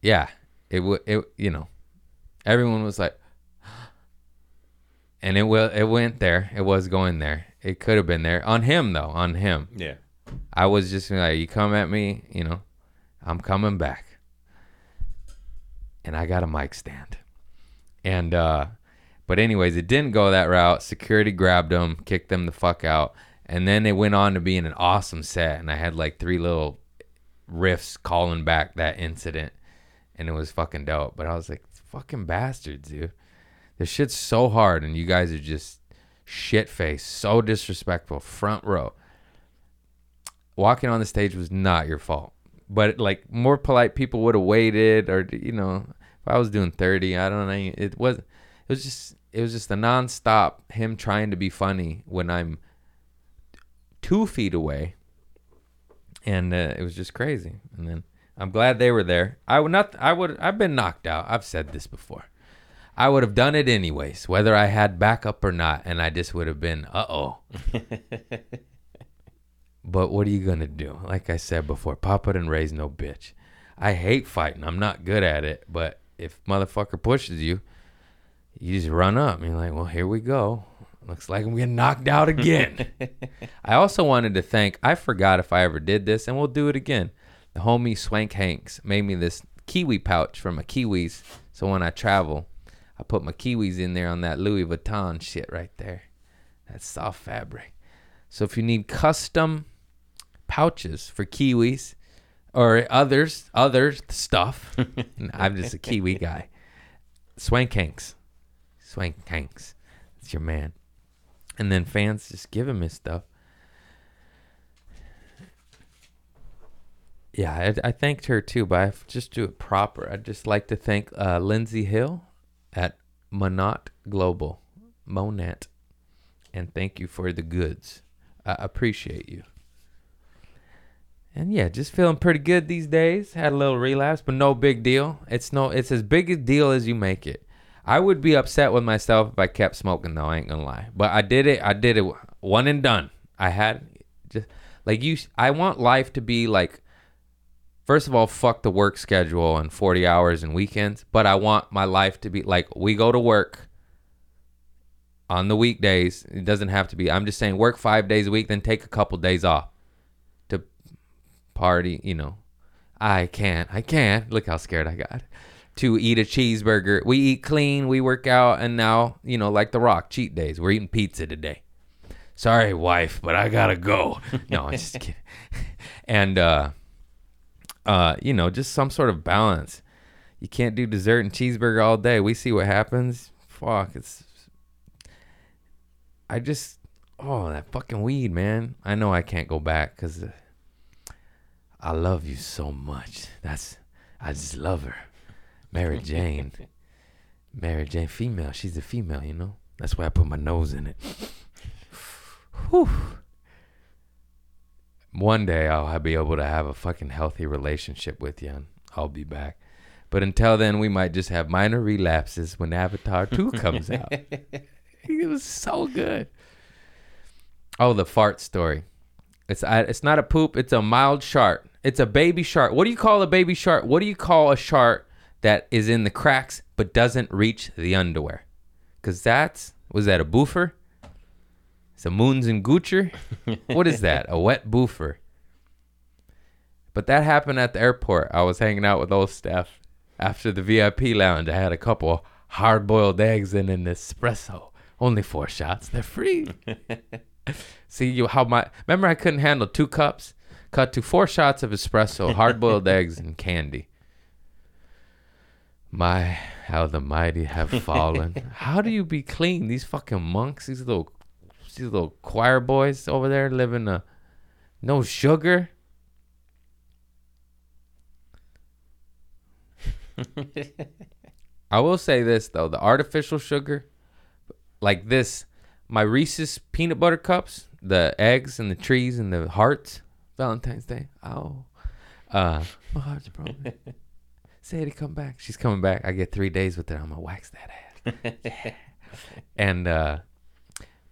yeah, it you know, everyone was like, and it was going there. It could have been there on him. Yeah. I was just like, you come at me, you know, I'm coming back. And I got a mic stand. And, but anyways, it didn't go that route. Security grabbed them, kicked them the fuck out. And then it went on to be an awesome set. And I had like 3 little riffs calling back that incident. And it was fucking dope. But I was like, fucking bastards, dude. This shit's so hard. And you guys are just shit-faced, so disrespectful, front row. Walking on the stage was not your fault. But like more polite people would have waited, or, you know, if I was doing 30, I don't know. It was just a nonstop him trying to be funny when I'm 2 feet away. And it was just crazy. And then I'm glad they were there. I've been knocked out. I've said this before. I would have done it anyways, whether I had backup or not, and I just would have been, uh-oh. But what are you going to do? Like I said before, Papa didn't raise no bitch. I hate fighting. I'm not good at it, but if motherfucker pushes you, you just run up. And you're like, well, here we go. Looks like I'm getting knocked out again. I also wanted to thank, I forgot if I ever did this, and we'll do it again. The homie Swank Hanks made me this kiwi pouch for my kiwis. So when I travel, I put my kiwis in there on that Louis Vuitton shit right there. That soft fabric. So if you need custom pouches for kiwis or other stuff, I'm just a kiwi guy. Swank Hanks. That's your man. And then fans just give him his stuff. Yeah, I thanked her too, but I just do it proper. I'd just like to thank Lindsay Hill at Monat Global. And thank you for the goods. I appreciate you. And yeah, just feeling pretty good these days. Had a little relapse, but no big deal. It's as big a deal as you make it. I would be upset with myself if I kept smoking, though. I ain't gonna lie. But I did it one and done. I had just like you. I want life to be like, first of all, fuck the work schedule and 40 hours and weekends. But I want my life to be like, we go to work on the weekdays. It doesn't have to be. I'm just saying work 5 days a week, then take a couple days off to party, you know. I can't. Look how scared I got. To eat a cheeseburger. We eat clean. We work out. And now, you know, like The Rock, cheat days. We're eating pizza today. Sorry, wife, but I got to go. No, I'm just kidding. And, you know, just some sort of balance. You can't do dessert and cheeseburger all day. We see what happens. Fuck, that fucking weed, man. I know I can't go back because I love you so much. I just love her. Mary Jane, female. She's a female, you know. That's why I put my nose in it. Whew. One day I'll be able to have a fucking healthy relationship with you, and I'll be back. But until then, we might just have minor relapses when Avatar 2 comes out. It was so good. Oh, the fart story. It's not a poop. It's a mild shark. It's a baby shark. What do you call a baby shark? What do you call a shark that is in the cracks but doesn't reach the underwear? Because was that a boofer? It's a moons and goocher. What is that? A wet boofer. But that happened at the airport. I was hanging out with old staff after the VIP lounge. I had a couple hard-boiled eggs and an espresso. Only 4 shots. They're free. See you how my remember I couldn't handle 2 cups. Cut to 4 shots of espresso, hard-boiled eggs, and candy. My, how the mighty have fallen. How do you be clean? These fucking monks, these little choir boys over there living no sugar. I will say this, though. The artificial sugar, like this, my Reese's peanut butter cups, the eggs and the trees and the hearts, Valentine's Day. Oh, my heart's broken. Sadie, come back. She's coming back. I get 3 days with her. I'm gonna wax that ass. Yeah. And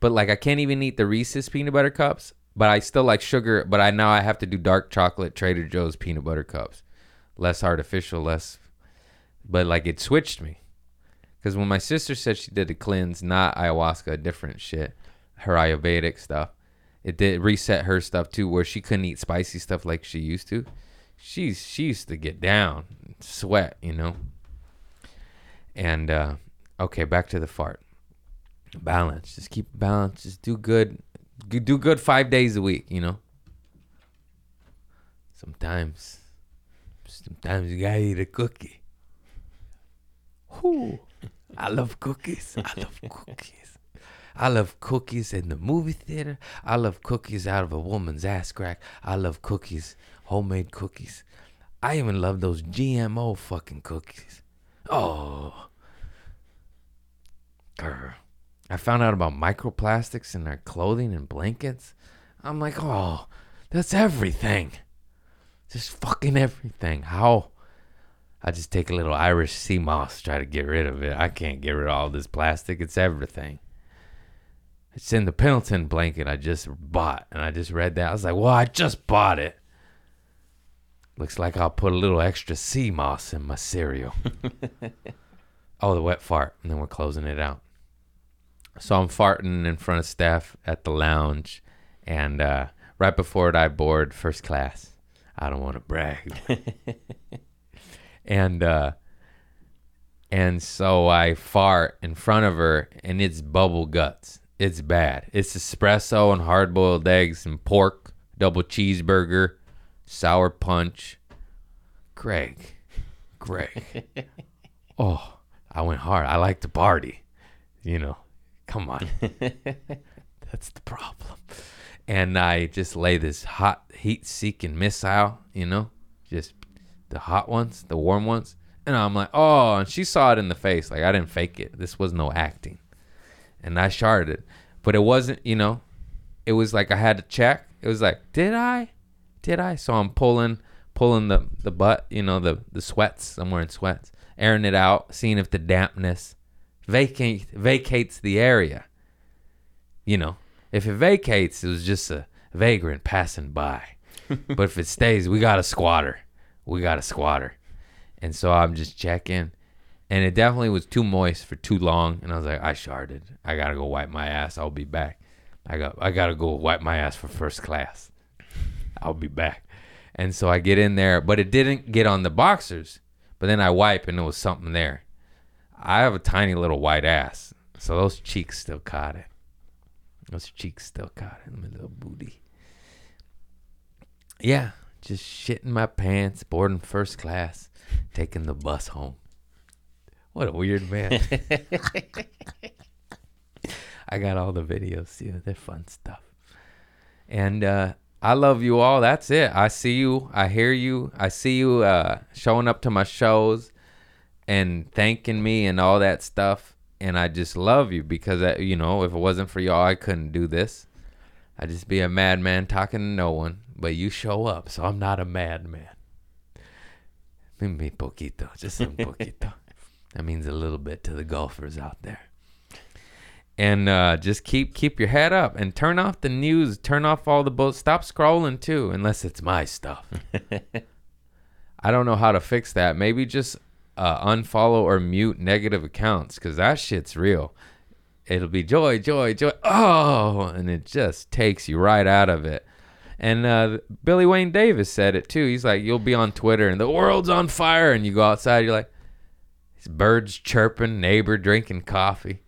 but like I can't even eat the Reese's peanut butter cups. But I still like sugar. But I have to do dark chocolate Trader Joe's peanut butter cups, less artificial, less. But like it switched me, because when my sister said she did a cleanse, not ayahuasca, different shit, her Ayurvedic stuff. It did reset her stuff too, where she couldn't eat spicy stuff like she used to. She used to get down, and sweat, you know. And okay, back to the fart. Balance, just keep balance. Just do good. Do good 5 days a week, you know. Sometimes you gotta eat a cookie. Whew. I love cookies. I love cookies in the movie theater. I love cookies out of a woman's ass crack. I love cookies, homemade cookies. I even love those GMO fucking cookies. Oh. Grr. I found out about microplastics in our clothing and blankets. I'm like, oh, that's everything. Just fucking everything. How? I just take a little Irish sea moss, try to get rid of it. I can't get rid of all this plastic. It's everything. It's in the Pendleton blanket I just bought, and I just read that. I was like, well, I just bought it. Looks like I'll put a little extra sea moss in my cereal. Oh, the wet fart, and then we're closing it out. So I'm farting in front of staff at the lounge, and right before it, I board first class. I don't want to brag. And so I fart in front of her, and it's bubble guts. It's bad. It's espresso and hard-boiled eggs and pork, double cheeseburger, sour punch. Craig. Oh, I went hard. I like to party. You know, come on. That's the problem. And I just lay this hot heat-seeking missile, you know, just the hot ones, the warm ones. And I'm like, oh, and she saw it in the face. Like, I didn't fake it. This was no acting. And I sharted, but it wasn't, you know, it was like I had to check. It was like, did I? So I'm pulling the butt, you know, the sweats. I'm wearing sweats, airing it out, seeing if the dampness vacates the area. You know, if it vacates, it was just a vagrant passing by. But if it stays, we got a squatter. And so I'm just checking. And it definitely was too moist for too long. And I was like, I sharted. I got to go wipe my ass. I'll be back. I got to go wipe my ass for first class. I'll be back. And so I get in there. But it didn't get on the boxers. But then I wipe and there was something there. I have a tiny little white ass. So those cheeks still caught it. My little booty. Yeah. Just shitting my pants. Boarding first class. Taking the bus home. What a weird man. I got all the videos too. They're fun stuff. And I love you all. That's it. I see you. I hear you. I see you showing up to my shows and thanking me and all that stuff. And I just love you because, you know, if it wasn't for y'all, I couldn't do this. I'd just be a madman talking to no one. But you show up, so I'm not a madman. Mi poquito. Just un poquito. That means a little bit to the golfers out there. And just keep your head up and turn off the news. Turn off all the bullshit. Stop scrolling, too, unless it's my stuff. I don't know how to fix that. Maybe just unfollow or mute negative accounts, because that shit's real. It'll be joy, joy, joy. Oh, and it just takes you right out of it. And Billy Wayne Davis said it, too. He's like, you'll be on Twitter, and the world's on fire. And you go outside, you're like, it's birds chirping, neighbor drinking coffee.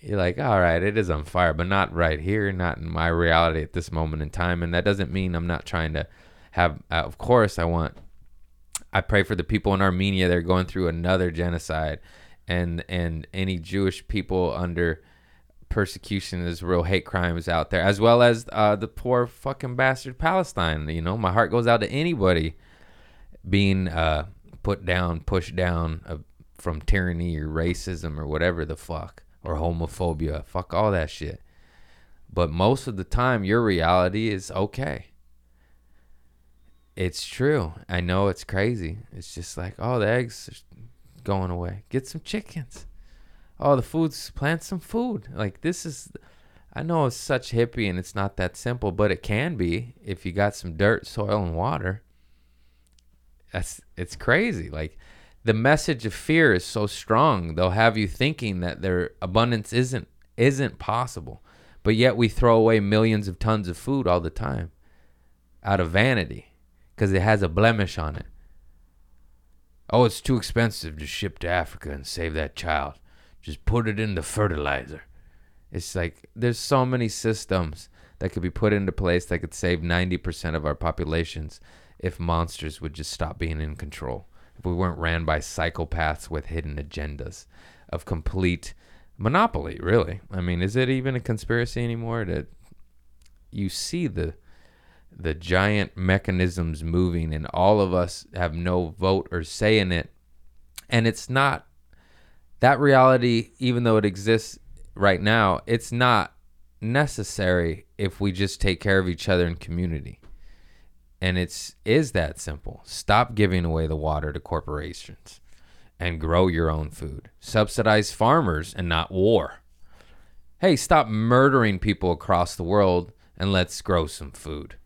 You're like, all right, it is on fire, but not right here, not in my reality at this moment in time. And that doesn't mean I'm not trying to have, of course, I pray for the people in Armenia. They're going through another genocide, and any Jewish people under persecution, there's real hate crimes out there, as well as the poor fucking bastard Palestine. You know, my heart goes out to anybody being put down, pushed down from tyranny or racism or whatever the fuck. Or homophobia. Fuck all that shit. But most of the time, your reality is okay. It's true. I know it's crazy. It's just like, oh, the eggs are going away. Get some chickens. Oh, the food's, plant some food. Like, this is, I know it's such hippie and it's not that simple, but it can be if you got some dirt, soil, and water. It's crazy. Like, the message of fear is so strong. They'll have you thinking that their abundance isn't possible. But yet we throw away millions of tons of food all the time out of vanity because it has a blemish on it. Oh, it's too expensive to ship to Africa and save that child. Just put it in the fertilizer. It's like there's so many systems that could be put into place that could save 90% of our populations if monsters would just stop being in control. If we weren't ran by psychopaths with hidden agendas of complete monopoly, really. I mean, is it even a conspiracy anymore? That you see the giant mechanisms moving and all of us have no vote or say in it. And it's not that reality, even though it exists right now, it's not necessary if we just take care of each other in community. And it is that simple. Stop giving away the water to corporations and grow your own food. Subsidize farmers and not war. Hey, stop murdering people across the world and let's grow some food.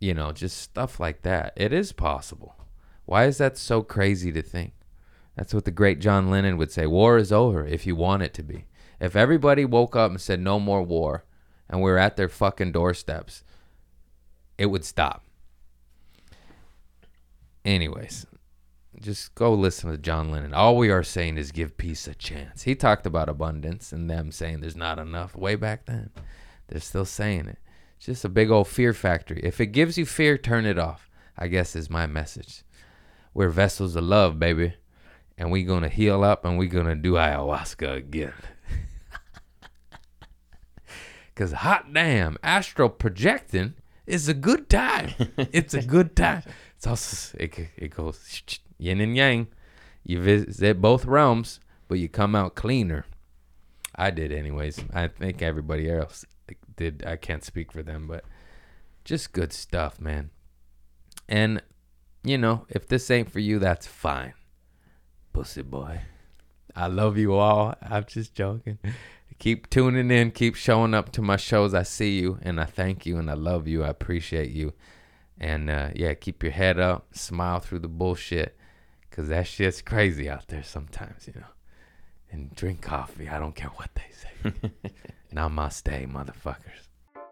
You know, just stuff like that. It is possible. Why is that so crazy to think? That's what the great John Lennon would say. War is over if you want it to be. If everybody woke up and said no more war and we were at their fucking doorsteps, it would stop. Anyways, just go listen to John Lennon. All we are saying is give peace a chance. He talked about abundance and them saying there's not enough way back then. They're still saying it. It's just a big old fear factory. If it gives you fear, turn it off, I guess is my message. We're vessels of love, baby. And we're going to heal up and we're going to do ayahuasca again. Because hot damn, astral projecting. It's a good time. It's a good time. It's also, it goes yin and yang. You visit both realms, but you come out cleaner. I did anyways. I think everybody else did. I can't speak for them, but just good stuff, man. And, you know, if this ain't for you, that's fine. Pussy boy. I love you all. I'm just joking. Keep tuning in. Keep showing up to my shows. I see you, and I thank you, and I love you. I appreciate you. And, yeah, keep your head up. Smile through the bullshit, because that shit's crazy out there sometimes, you know. And drink coffee. I don't care what they say. Namaste, motherfuckers.